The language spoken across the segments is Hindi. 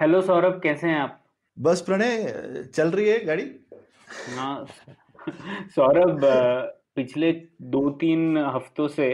हेलो सौरभ, कैसे हैं आप? बस प्रणय, चल रही है गाड़ी। हाँ सौरभ, पिछले 2-3 हफ्तों से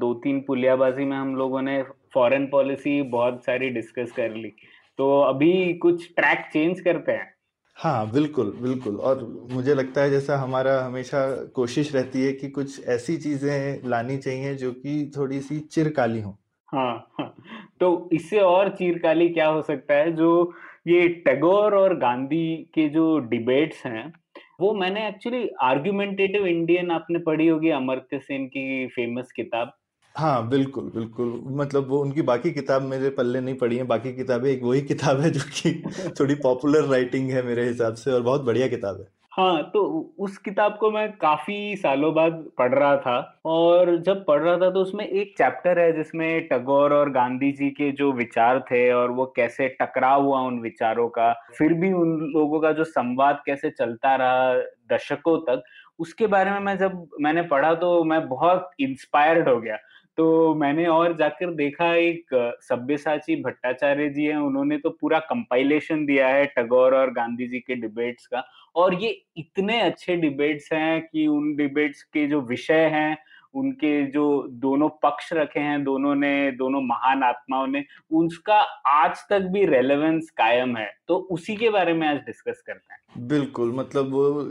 2-3 पुलियाबाजी में हम लोगों ने फॉरेन पॉलिसी बहुत सारी डिस्कस कर ली, तो अभी कुछ ट्रैक चेंज करते हैं। हाँ बिल्कुल बिल्कुल। और मुझे लगता है जैसा हमारा हमेशा कोशिश रहती है कि कुछ ऐसी चीजें लानी चाहिए जो कि थोड़ी सी चिरकाली हों। हाँ, तो इससे और चिरकाली क्या हो सकता है? जो ये टैगोर और गांधी के जो डिबेट्स हैं, वो मैंने एक्चुअली आर्गुमेंटेटिव इंडियन, आपने पढ़ी होगी अमर्त्य सेन की फेमस किताब। हाँ बिल्कुल बिल्कुल। मतलब वो उनकी बाकी किताब मेरे पल्ले नहीं पड़ी है, बाकी किताबें, एक वही किताब है जो कि थोड़ी पॉपुलर राइटिंग है मेरे हिसाब से और बहुत बढ़िया किताब है। हाँ, तो उस किताब को मैं काफी सालों बाद पढ़ रहा था, और जब पढ़ रहा था तो उसमें एक चैप्टर है जिसमें टैगोर और गांधी जी के जो विचार थे और वो कैसे टकराव हुआ उन विचारों का, फिर भी उन लोगों का जो संवाद कैसे चलता रहा दशकों तक, उसके बारे में मैं जब मैंने पढ़ा तो मैं बहुत इंस्पायर्ड हो गया। तो मैंने और जाकर देखा, एक सभ्यसाची भट्टाचार्य जी हैं, उन्होंने तो पूरा कंपाइलेशन दिया है टैगोर और गांधी जी के डिबेट्स का, और ये इतने अच्छे डिबेट्स हैं कि उन डिबेट्स के जो विषय हैं, उनके जो दोनों पक्ष रखे हैं दोनों महान आत्माओं ने, उसका आज तक भी रेलेवेंस कायम है। तो उसी के बारे में आज डिस्कस करते हैं। बिल्कुल, मतलब वो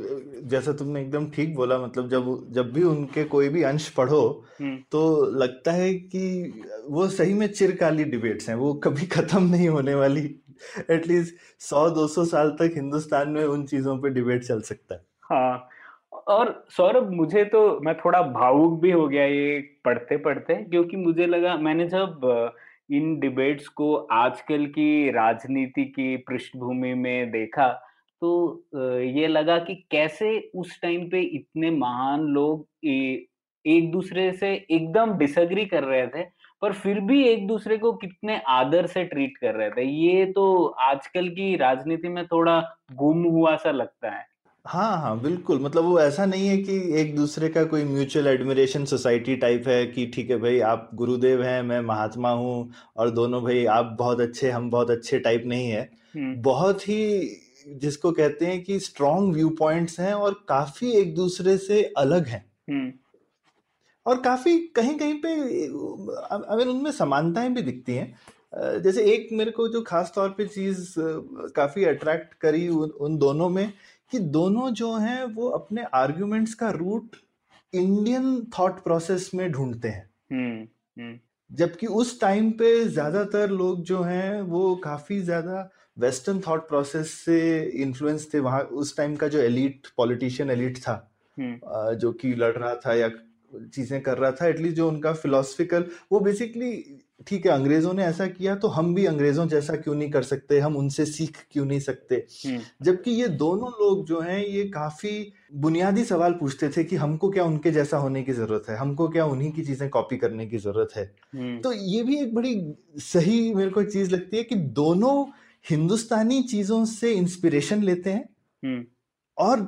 जैसा तुमने एकदम ठीक बोला, मतलब जब भी उनके कोई भी अंश पढ़ो तो लगता है कि वो सही में चिरकाली डिबेट्स हैं, वो कभी खत्म नहीं होने वाली। एटलीस्ट 100-200 साल तक हिंदुस्तान में उन चीजों पर डिबेट चल सकता है। हाँ, और सौरभ, मुझे तो मैं थोड़ा भावुक भी हो गया ये पढ़ते पढ़ते, क्योंकि मुझे लगा, मैंने जब इन डिबेट्स को आजकल की राजनीति की पृष्ठभूमि में देखा तो ये लगा कि कैसे उस टाइम पे इतने महान लोग एक दूसरे से एकदम डिसएग्री कर रहे थे, पर फिर भी एक दूसरे को कितने आदर से ट्रीट कर रहे थे। ये तो आजकल की राजनीति में थोड़ा गुम हुआ सा लगता है। हाँ हाँ बिल्कुल, मतलब वो ऐसा नहीं है कि एक दूसरे का कोई म्यूचुअल एडमिरेशन सोसाइटी टाइप है कि ठीक है भाई आप गुरुदेव हैं, मैं महात्मा हूँ, और दोनों भाई आप बहुत अच्छे हम बहुत अच्छे टाइप नहीं है। बहुत ही जिसको कहते हैं कि स्ट्रॉन्ग व्यू पॉइंट्स हैं और काफी एक दूसरे से अलग हैं, और काफी कहीं कहीं पे I mean, उनमें समानताएं भी दिखती हैं। जैसे एक मेरे को जो खास तौर पे चीज काफी अट्रैक्ट करी उन दोनों में, कि दोनों जो हैं वो अपने आर्ग्यूमेंट्स का रूट इंडियन थॉट प्रोसेस में ढूंढते हैं। जबकि उस टाइम पे ज्यादातर लोग जो हैं वो काफी ज्यादा वेस्टर्न थॉट प्रोसेस से इन्फ्लुएंस थे। वहां उस टाइम का जो एलिट पॉलिटिशियन एलिट था जो कि लड़ रहा था या चीजें कर रहा था, एटलीस्ट जो उनका फिलोसफिकल, वो बेसिकली ठीक है अंग्रेजों ने ऐसा किया तो हम भी अंग्रेजों जैसा क्यों नहीं कर सकते, हम उनसे सीख क्यों नहीं सकते। जबकि ये दोनों लोग जो हैं ये काफी बुनियादी सवाल पूछते थे कि हमको क्या उनके जैसा होने की जरूरत है, हमको क्या उन्हीं की चीजें कॉपी करने की जरूरत है। तो ये भी एक बड़ी सही मेरे को चीज लगती है कि दोनों हिंदुस्तानी चीजों से इंस्पिरेशन लेते हैं और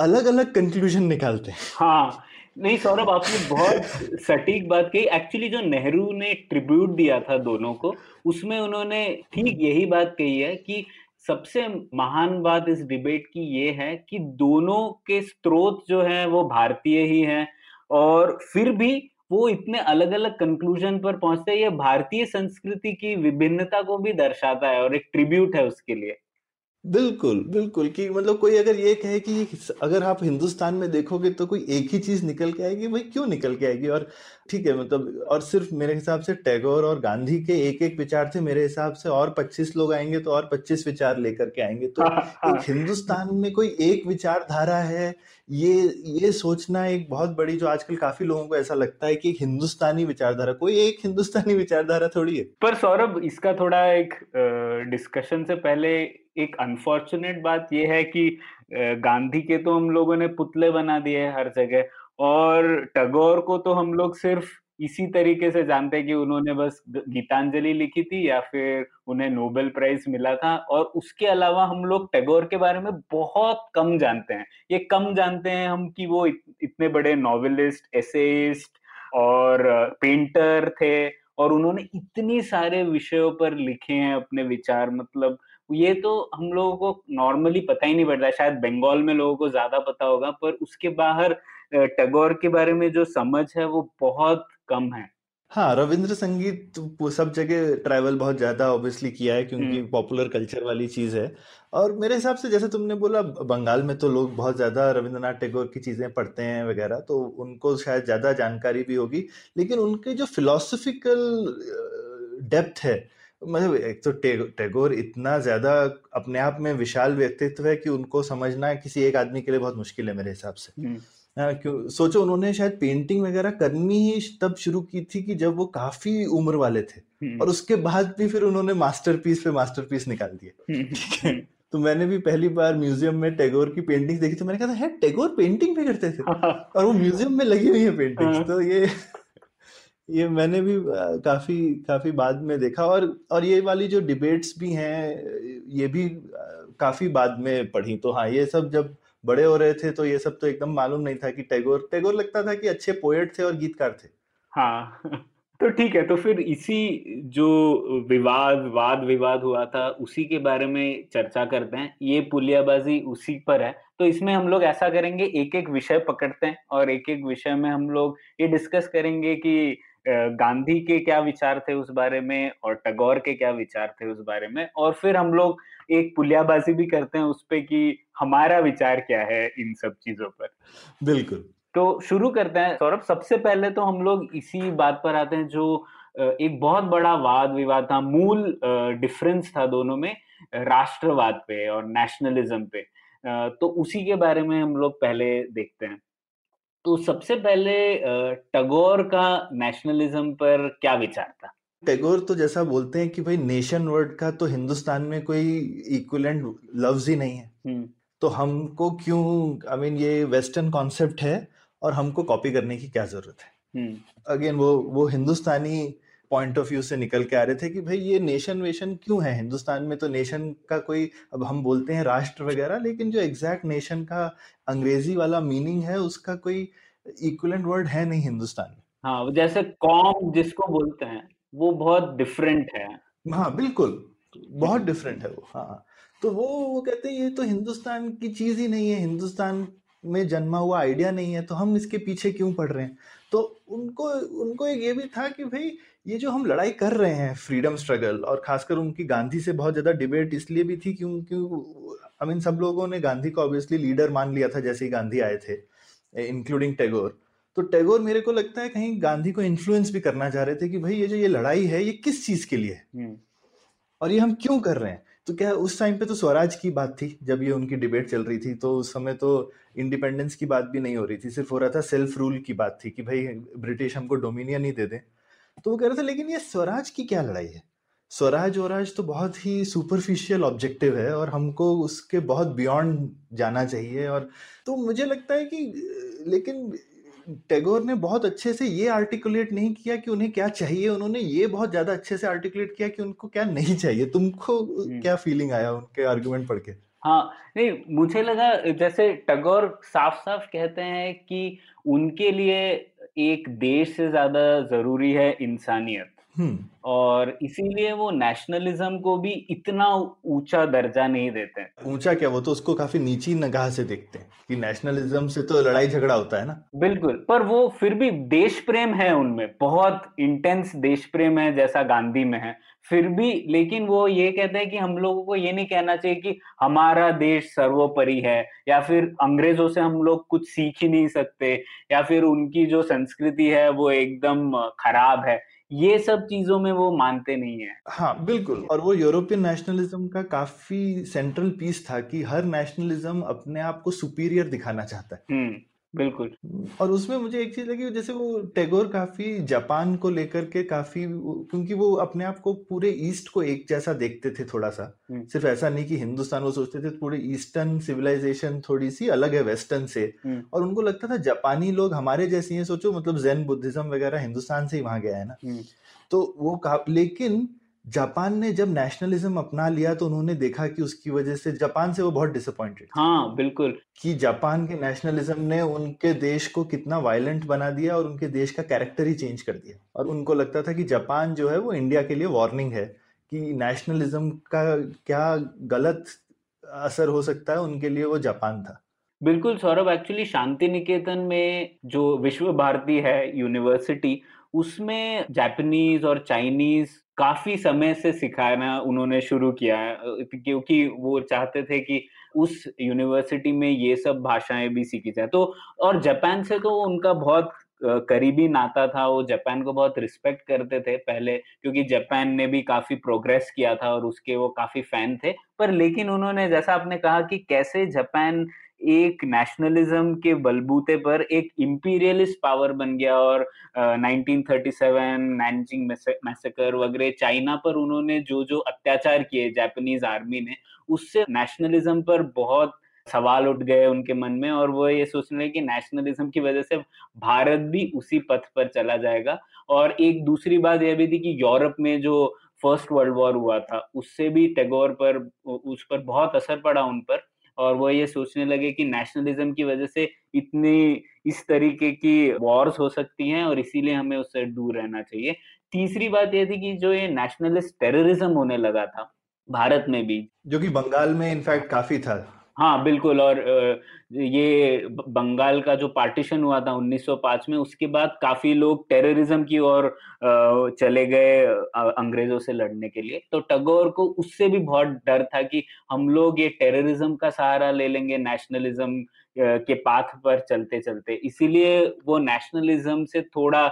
अलग अलग कंक्लूजन निकालते हैं। हाँ नहीं सौरभ, आपने बहुत सटीक बात कही। एक्चुअली जो नेहरू ने ट्रिब्यूट दिया था दोनों को, उसमें उन्होंने ठीक यही बात कही है कि सबसे महान बात इस डिबेट की ये है कि दोनों के स्रोत जो हैं वो भारतीय ही हैं, और फिर भी वो इतने अलग अलग कंक्लूजन पर पहुंचते हैं। ये भारतीय संस्कृति की विभिन्नता को भी दर्शाता है और एक ट्रिब्यूट है उसके लिए। बिल्कुल बिल्कुल, कि मतलब कोई अगर ये कहे कि अगर आप हिंदुस्तान में देखोगे तो कोई एक ही चीज निकल के आएगी, भाई क्यों निकल के आएगी। और ठीक है मतलब, और सिर्फ मेरे हिसाब से टैगोर और गांधी के एक एक विचार थे मेरे हिसाब से, और 25 लोग आएंगे तो और 25 विचार लेकर के आएंगे। तो एक हिंदुस्तान में कोई एक विचारधारा है ये सोचना एक बहुत बड़ी, जो आजकल काफी लोगों को ऐसा लगता है कि हिंदुस्तानी विचारधारा, कोई एक हिंदुस्तानी विचारधारा थोड़ी है। पर सौरभ, इसका थोड़ा एक डिस्कशन से पहले एक अनफॉर्चुनेट बात यह है कि गांधी के तो हम लोगों ने पुतले बना दिए हैं हर जगह, और टैगोर को तो हम लोग सिर्फ इसी तरीके से जानते हैं कि उन्होंने बस गीतांजलि लिखी थी या फिर उन्हें नोबेल प्राइज मिला था, और उसके अलावा हम लोग टैगोर के बारे में बहुत कम जानते हैं। ये कम जानते हैं हम कि वो इतने बड़े नॉवेलिस्ट, एसेइस्ट और पेंटर थे, और उन्होंने इतनी सारे विषयों पर लिखे हैं अपने विचार। मतलब ये तो हम लोगों को नॉर्मली पता ही नहीं पड़ता, शायद बंगाल में लोगों को ज्यादा पता होगा, पर उसके बाहर टैगोर के बारे में जो समझ है वो बहुत कम है। हाँ, रविंद्र संगीत तो सब जगह ट्रैवल बहुत ज्यादा ऑब्वियसली किया है क्योंकि पॉपुलर कल्चर वाली चीज है, और मेरे हिसाब से जैसे तुमने बोला बंगाल में तो लोग बहुत ज्यादा रविंद्रनाथ टैगोर की चीजें पढ़ते हैं वगैरह, तो उनको शायद ज्यादा जानकारी भी होगी। लेकिन उनके जो फिलोसफिकल डेप्थ है, मतलब एक तो टैगोर इतना ज्यादा अपने आप में विशाल व्यक्तित्व है कि उनको समझना किसी एक आदमी के लिए बहुत मुश्किल है मेरे हिसाब से। क्यों सोचो, उन्होंने शायद पेंटिंग वगैरह करनी ही तब शुरू की थी कि जब वो काफी उम्र वाले थे, और उसके बाद भी फिर उन्होंने मास्टरपीस पे मास्टरपीस निकाल दिए। ठीक है, तो मैंने भी पहली बार म्यूजियम में टैगोर की पेंटिंग देखी तो मैंने कहा है टैगोर पेंटिंग भी करते थे, और वो म्यूजियम में लगी हुई है पेंटिंग। तो ये मैंने भी काफी बाद में देखा, और ये वाली जो डिबेट्स भी हैं ये भी काफी बाद में पढ़ी। तो हाँ, ये सब जब बड़े हो रहे थे तो ये सब तो एकदम मालूम नहीं था कि टैगोर लगता था कि अच्छे पोएट थे और गीतकार थे। हाँ तो ठीक है, तो फिर इसी जो वाद विवाद हुआ था उसी के बारे में चर्चा करते हैं। ये पुलियाबाजी उसी पर है, तो इसमें हम लोग ऐसा करेंगे, एक एक विषय पकड़ते हैं और एक एक विषय में हम लोग ये डिस्कस करेंगे कि गांधी के क्या विचार थे उस बारे में और टैगोर के क्या विचार थे उस बारे में, और फिर हम लोग एक पुलियाबाजी भी करते हैं उस पे कि हमारा विचार क्या है इन सब चीजों पर। बिल्कुल, तो शुरू करते हैं सौरभ। सबसे पहले तो हम लोग इसी बात पर आते हैं जो एक बहुत बड़ा वाद विवाद था, मूल डिफरेंस था दोनों में, राष्ट्रवाद पे और नेशनलिज्म पे। तो उसी के बारे में हम लोग पहले देखते हैं। तो सबसे पहले टैगोर का नेशनलिज्म पर क्या विचार था। टैगोर तो जैसा बोलते हैं कि भाई नेशन वर्ड का तो हिंदुस्तान में कोई इक्विवेलेंट लफ्ज ही नहीं है, तो हमको क्यों, आई मीन ये वेस्टर्न कॉन्सेप्ट है और हमको कॉपी करने की क्या जरूरत है। अगेन वो हिंदुस्तानी पॉइंट ऑफ व्यू से निकल के आ रहे थे कि भाई ये नेशन वेशन क्यों है हिंदुस्तान में, तो नेशन का कोई, अब हम बोलते हैं राष्ट्र वगैरह, लेकिन जो एग्जैक्ट नेशन का अंग्रेजी वाला मीनिंग है उसका कोई इक्विवेलेंट वर्ड है नहीं हिंदुस्तान में। हाँ, जैसे कॉम जिसको बोलते हैं वो बहुत डिफरेंट है। हाँ बिल्कुल, बहुत डिफरेंट है वो। हाँ, तो वो कहते हैं ये तो हिंदुस्तान की चीज ही नहीं है, हिंदुस्तान में जन्मा हुआ आइडिया नहीं है, तो हम इसके पीछे क्यों पड़ रहे हैं। तो उनको ये भी था कि भाई ये जो हम लड़ाई कर रहे हैं फ्रीडम स्ट्रगल, और खासकर उनकी गांधी से बहुत ज्यादा डिबेट इसलिए भी थी क्योंकि आई मीन सब लोगों ने गांधी को ऑब्वियसली लीडर मान लिया था जैसे ही गांधी आए थे, इंक्लूडिंग टैगोर। तो टैगोर मेरे को लगता है कहीं गांधी को इन्फ्लुएंस भी करना चाह रहे थे कि भाई ये जो ये लड़ाई है ये किस चीज के लिए है और ये हम क्यों कर रहे हैं। तो क्या उस टाइम पे तो स्वराज की बात थी जब ये उनकी डिबेट चल रही थी, तो उस समय तो इंडिपेंडेंस की बात भी नहीं हो रही थी, सिर्फ हो रहा था सेल्फ रूल की बात थी कि भाई ब्रिटिश हमको डोमिनियन ही दे दे। तो वो कह रहे थे लेकिन ये स्वराज की क्या लड़ाई है, स्वराज तो बहुत ही सुपरफिशियल ऑब्जेक्टिव है और हमको उसके बहुत बियॉन्ड जाना चाहिए। और तो मुझे लगता है कि लेकिन टैगोर ने बहुत अच्छे से ये आर्टिकुलेट नहीं किया कि उन्हें क्या चाहिए, उन्होंने ये बहुत ज्यादा अच्छे से आर्टिकुलेट किया कि उनको क्या नहीं चाहिए। तुमको क्या फीलिंग आया उनके आर्गुमेंट पढ़ के। हाँ नहीं, मुझे लगा जैसे टैगोर साफ साफ कहते हैं कि उनके लिए एक देश से ज्यादा जरूरी है इंसानियत। और इसीलिए वो नेशनलिज्म को भी इतना ऊंचा दर्जा नहीं देते हैं। ऊंचा क्या, वो तो उसको काफी नीची निगाह से देखते हैं कि नेशनलिज्म से तो लड़ाई झगड़ा होता है ना। बिल्कुल, पर वो फिर भी देश प्रेम है उनमें, बहुत इंटेंस देश प्रेम है जैसा गांधी में है, फिर भी लेकिन वो ये कहते हैं कि हम लोगों को ये नहीं कहना चाहिए कि हमारा देश सर्वोपरि है, या फिर अंग्रेजों से हम लोग कुछ सीख ही नहीं सकते, या फिर उनकी जो संस्कृति है वो एकदम खराब है, ये सब चीजों में वो मानते नहीं है। हाँ बिल्कुल, और वो यूरोपियन नेशनलिज्म का काफी सेंट्रल पीस था कि हर नेशनलिज्म अपने आप को सुपीरियर दिखाना चाहता है। बिल्कुल, और उसमें मुझे एक चीज लगी, जैसे वो टैगोर काफी जापान को लेकर के काफी, क्योंकि वो अपने आप को पूरे ईस्ट को एक जैसा देखते थे थोड़ा सा, सिर्फ ऐसा नहीं कि हिंदुस्तान, वो सोचते थे पूरे ईस्टर्न सिविलाइजेशन थोड़ी सी अलग है वेस्टर्न से, और उनको लगता था जापानी लोग हमारे जैसे हैं, सोचो मतलब जैन बुद्धिज्म वगैरह हिंदुस्तान से ही वहां गया है ना, तो वो लेकिन जापान ने जब नेशनलिज्म अपना लिया तो उन्होंने देखा कि उसकी वजह से जापान से वो बहुत डिसअपॉइंटेड। हाँ बिल्कुल, कि जापान के नेशनलिज्म ने उनके देश को कितना वायलेंट बना दिया और उनके देश का कैरेक्टर ही चेंज कर दिया, और उनको लगता था कि जापान जो है वो इंडिया के लिए वार्निंग है कि नेशनलिज्म का क्या गलत असर हो सकता है, उनके लिए वो जापान था। बिल्कुल सौरभ, एक्चुअली शांतिनिकेतन में जो विश्व भारती है यूनिवर्सिटी, उसमें जापानीज और चाइनीज काफी समय से सिखाना उन्होंने शुरू किया, क्योंकि वो चाहते थे कि उस यूनिवर्सिटी में ये सब भाषाएं भी सीखी जाए। तो और जापान से तो उनका बहुत करीबी नाता था, वो जापान को बहुत रिस्पेक्ट करते थे पहले, क्योंकि जापान ने भी काफी प्रोग्रेस किया था और उसके वो काफी फैन थे। पर लेकिन उन्होंने, जैसा आपने कहा कि कैसे जापान एक नेशनलिज्म के बलबूते पर एक इंपीरियलिस्ट पावर बन गया, और 1937 नानजिंग मैसेकर वगैरह, चाइना पर उन्होंने जो जो अत्याचार किए जापानीज आर्मी ने, उससे नेशनलिज्म पर बहुत सवाल उठ गए उनके मन में, और वो ये सोचने लगे कि नेशनलिज्म की वजह से भारत भी उसी पथ पर चला जाएगा। और एक दूसरी बात यह भी थी कि यूरोप में जो फर्स्ट वर्ल्ड वॉर हुआ था, उससे भी टैगोर पर, उस पर बहुत असर पड़ा उन पर, और वो ये सोचने लगे कि नेशनलिज्म की वजह से इतनी इस तरीके की वॉर्स हो सकती हैं और इसीलिए हमें उससे दूर रहना चाहिए। तीसरी बात ये थी कि जो ये नेशनलिस्ट टेररिज्म होने लगा था भारत में भी, जो कि बंगाल में इनफैक्ट काफी था। हाँ बिल्कुल, और ये बंगाल का जो पार्टीशन हुआ था 1905 में, उसके बाद काफी लोग टेररिज्म की ओर चले गए अंग्रेजों से लड़ने के लिए। तो टैगोर को उससे भी बहुत डर था कि हम लोग ये टेररिज्म का सहारा ले लेंगे नेशनलिज्म के पाथ पर चलते चलते, इसीलिए वो नेशनलिज्म से थोड़ा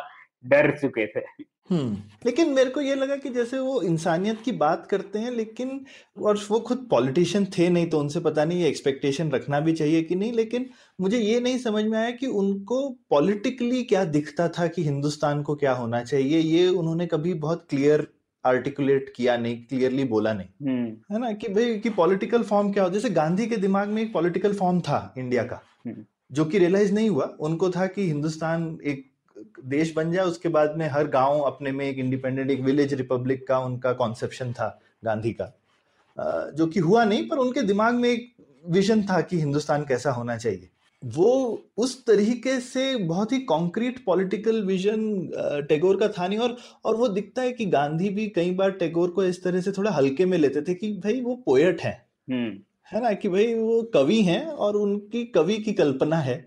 डर चुके थे। लेकिन मेरे को ये लगा कि जैसे वो इंसानियत की बात करते हैं, लेकिन और वो खुद पॉलिटिशियन थे नहीं, तो उनसे पता नहीं ये एक्सपेक्टेशन रखना भी चाहिए कि नहीं, लेकिन मुझे ये नहीं समझ में आया कि उनको पॉलिटिकली क्या दिखता था कि हिंदुस्तान को क्या होना चाहिए, ये उन्होंने कभी बहुत क्लियर आर्टिकुलेट किया नहीं, क्लियरली बोला नहीं, है ना, कि भाई कि पॉलिटिकल फॉर्म क्या हो। जैसे गांधी के दिमाग में एक पॉलिटिकल फॉर्म था इंडिया का, जो कि रियलाइज नहीं हुआ। उनको था कि हिंदुस्तान एक देश बन जाए, उसके बाद में हर गांव अपने में एक इंडिपेंडेंट, एक विलेज रिपब्लिक का उनका कॉन्सेप्शन था गांधी का, जो कि हुआ नहीं, पर उनके दिमाग में एक विजन था कि हिंदुस्तान कैसा होना चाहिए। वो उस तरीके से बहुत ही कॉन्क्रीट पॉलिटिकल विजन टैगोर का था नहीं, और वो दिखता है कि गांधी भी कई बार टैगोर को इस तरह से थोड़ा हल्के में लेते थे कि भाई वो पोएट है ना, कि भाई वो कवि हैं और उनकी कवि की कल्पना है,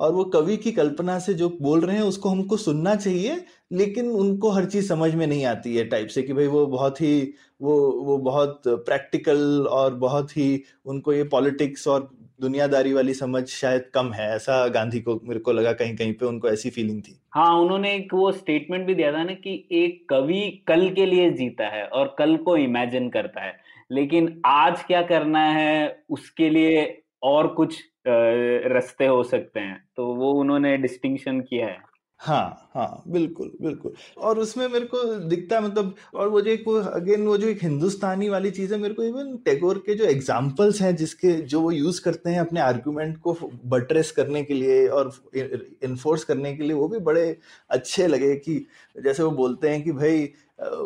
और वो कवि की कल्पना से जो बोल रहे हैं उसको हमको सुनना चाहिए, लेकिन उनको हर चीज समझ में नहीं आती है टाइप से, कि भाई वो बहुत ही वो बहुत प्रैक्टिकल और बहुत ही उनको ये पॉलिटिक्स और दुनियादारी वाली समझ शायद कम है, ऐसा गांधी को मेरे को लगा कहीं कहीं पे उनको ऐसी फीलिंग थी। हाँ, उन्होंने एक वो स्टेटमेंट भी दिया था ना कि एक कवि कल के लिए जीता है और कल को इमेजिन करता है, लेकिन आज क्या करना है उसके लिए और कुछ रास्ते हो सकते हैं, तो वो उन्होंने डिस्टिंक्शन किया है। हाँ हाँ बिल्कुल बिल्कुल, और उसमें मेरे को दिखता है मतलब, और वो जो एक अगेन वो जो एक हिंदुस्तानी वाली चीज़ है, मेरे को इवन टैगोर के जो एग्जाम्पल्स हैं जिसके जो वो यूज़ करते हैं अपने आर्गूमेंट को बट्रेस करने के लिए और इन्फोर्स करने के लिए, वो भी बड़े अच्छे लगे। कि जैसे वो बोलते हैं कि भाई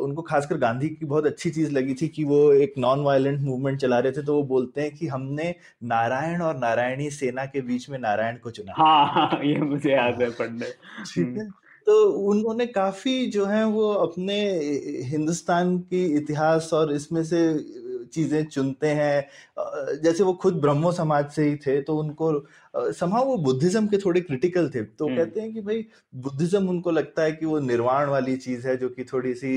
उनको खासकर गांधी की बहुत अच्छी चीज़ लगी थी कि वो एक नॉन वायलेंट मूवमेंट चला रहे थे, तो वो बोलते हैं कि हमने नारायण और नारायणी सेना के बीच में नारायण को चुना। हाँ, ये मुझे याद है पंडित, ठीक है। तो उन्होंने काफी जो है वो अपने हिंदुस्तान की इतिहास और इसमें से चीजें चुनते हैं। जैसे वो खुद ब्रह्मो समाज से ही थे, तो उनको समाज वो बुद्धिज्म के थोड़े क्रिटिकल थे, तो कहते हैं कि भाई बुद्धिज्म उनको लगता है कि वो निर्वाण वाली चीज है जो कि थोड़ी सी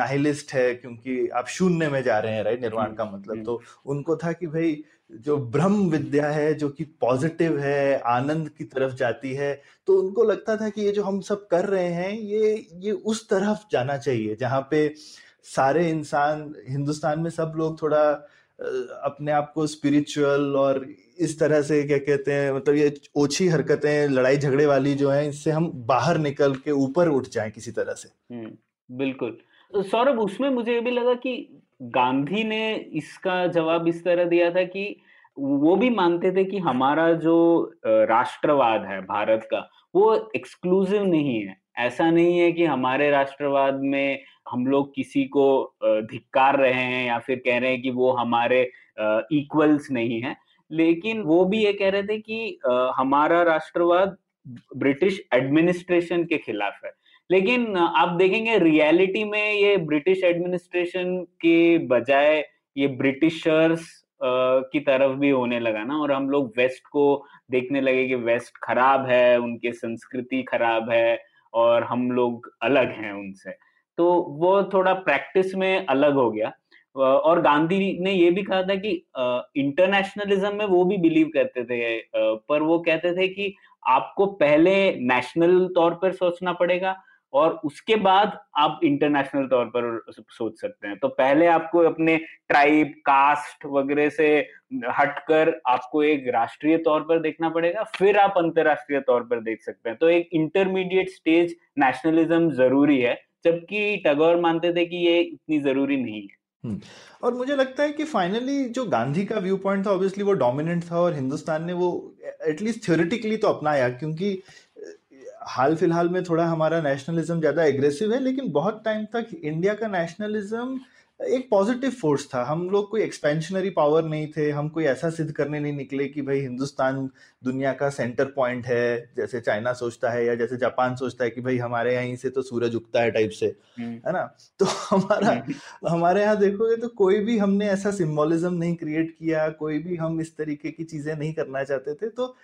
नाहिलिस्ट है, क्योंकि आप शून्य में जा रहे हैं, राइट, निर्वाण का मतलब। तो उनको था कि भाई जो ब्रह्म विद्या है जो कि पॉजिटिव है, आनंद की तरफ जाती है, तो उनको लगता था कि ये जो हम सब कर रहे हैं ये उस तरफ जाना चाहिए जहाँ पे सारे इंसान, हिंदुस्तान में सब लोग थोड़ा अपने आप को स्पिरिचुअल और इस तरह से क्या कहते हैं, मतलब ये ओछी हरकतें, लड़ाई झगड़े वाली जो है, इससे हम बाहर निकल के ऊपर उठ जाएं किसी तरह से। बिल्कुल। सौरभ, उसमें मुझे ये भी लगा कि गांधी ने इसका जवाब इस तरह दिया था कि वो भी मानते थे कि हमारा जो राष्ट्रवाद है भारत का, वो एक्सक्लूसिव नहीं है। ऐसा नहीं है कि हमारे राष्ट्रवाद में हम लोग किसी को धिक्कार रहे हैं या फिर कह रहे हैं कि वो हमारे इक्वल्स नहीं है, लेकिन वो भी ये कह रहे थे कि हमारा राष्ट्रवाद ब्रिटिश एडमिनिस्ट्रेशन के खिलाफ है। लेकिन आप देखेंगे रियलिटी में ये ब्रिटिश एडमिनिस्ट्रेशन के बजाय ये ब्रिटिशर्स की तरफ भी होने लगा ना, और हम लोग वेस्ट को देखने लगे कि वेस्ट खराब है, उनकी संस्कृति खराब है और हम लोग अलग हैं उनसे, तो वो थोड़ा प्रैक्टिस में अलग हो गया। और गांधी ने ये भी कहा था कि इंटरनेशनलिज्म में वो भी बिलीव करते थे, पर वो कहते थे कि आपको पहले नेशनल तौर पर सोचना पड़ेगा और उसके बाद आप इंटरनेशनल तौर पर सोच सकते हैं। तो पहले आपको अपने ट्राइब, कास्ट वगैरह से हटकर आपको एक राष्ट्रीय तौर पर देखना पड़ेगा, फिर आप अंतरराष्ट्रीय तौर पर देख सकते हैं। तो एक इंटरमीडिएट स्टेज नेशनलिज्म जरूरी है, जबकि टैगोर मानते थे कि ये इतनी जरूरी नहीं है। और मुझे लगता है कि फाइनली जो गांधी का व्यू पॉइंट था, ऑब्वियसली वो डोमिनेंट था और हिंदुस्तान ने वो एटलीस्ट थ्योरेटिकली तो अपनाया, क्योंकि हाल फिलहाल में थोड़ा हमारा नेशनलिज्म ज़्यादा एग्रेसिव है, लेकिन बहुत टाइम तक इंडिया का नेशनलिज्म एक पॉजिटिव फोर्स था। हम लोग कोई एक्सपेंशनरी पावर नहीं थे, हम कोई ऐसा सिद्ध करने नहीं निकले कि भाई हिंदुस्तान दुनिया का सेंटर पॉइंट है, जैसे चाइना सोचता है या जैसे जापान सोचता है कि भाई हमारे यहीं से तो सूरज उगता है टाइप से, है ना। तो हमारे यहाँ देखोगे तो कोई भी हमने ऐसा सिम्बोलिज्म नहीं क्रिएट किया, कोई भी हम इस तरीके की चीजें नहीं करना चाहते थे। तो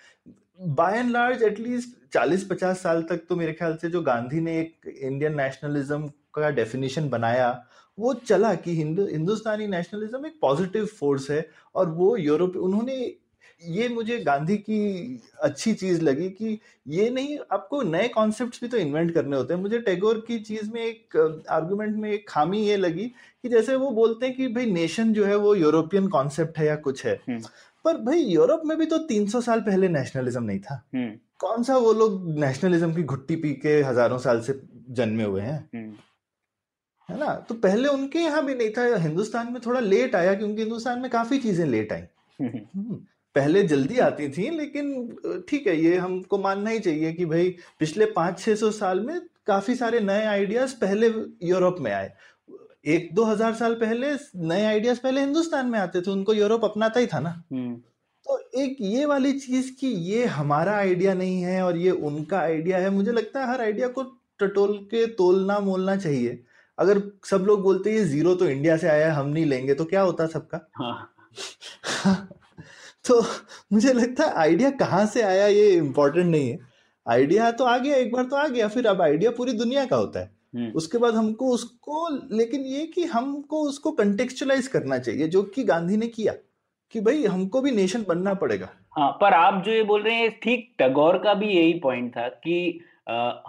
बाय एंड लार्ज एटलीस्ट 40-50 साल तक तो मेरे ख्याल से जो गांधी ने एक इंडियन नेशनलिज्म का डेफिनेशन बनाया वो चला कि हिंदुस्तानी नेशनलिज्म एक पॉजिटिव फोर्स है। और वो यूरोप, उन्होंने ये, मुझे गांधी की अच्छी चीज़ लगी कि ये नहीं, आपको नए कॉन्सेप्ट्स भी तो इन्वेंट करने होते हैं। मुझे टैगोर की चीज़ में एक आर्गुमेंट में एक खामी ये लगी कि जैसे वो बोलते हैं कि भाई नेशन जो है वो यूरोपियन कॉन्सेप्ट है या कुछ है, पर भाई यूरोप में भी तो 300 साल पहले नेशनलिज्म नहीं था। कौन सा वो लोग नेशनलिज्म की घुट्टी पी के हजारों साल से जन्मे हुए हैं, है ना। तो पहले उनके यहाँ भी नहीं था, हिंदुस्तान में थोड़ा लेट आया, क्योंकि हिंदुस्तान में काफी चीजें लेट आई, पहले जल्दी आती थी। लेकिन ठीक है, ये हमको मानना ही चाहिए कि भाई पिछले 500-600 साल में काफी सारे नए आइडियाज पहले यूरोप में आए। 1-2 हजार साल पहले नए आइडियाज पहले हिंदुस्तान में आते थे, उनको यूरोप अपनाता ही था ना। तो एक ये वाली चीज कि ये हमारा आइडिया नहीं है और ये उनका आइडिया है, मुझे लगता है हर आइडिया को टटोल के तोलना मोलना चाहिए। अगर सब लोग बोलते हैं जीरो तो इंडिया से आया है, हम नहीं लेंगे, तो क्या होता सबका। हाँ। तो मुझे लगता है आइडिया कहाँ से आया ये इम्पोर्टेंट नहीं है, आइडिया तो आ गया, एक बार तो आ गया, फिर अब आइडिया पूरी दुनिया का होता है, उसके बाद हमको उसको, लेकिन ये कि हमको उसको कंटेक्चुअलाइज करना चाहिए, जो कि गांधी ने किया कि भाई हमको भी नेशन बनना पड़ेगा। हाँ, पर आप जो ये बोल रहे हैं ठीक, टैगोर का भी यही पॉइंट था कि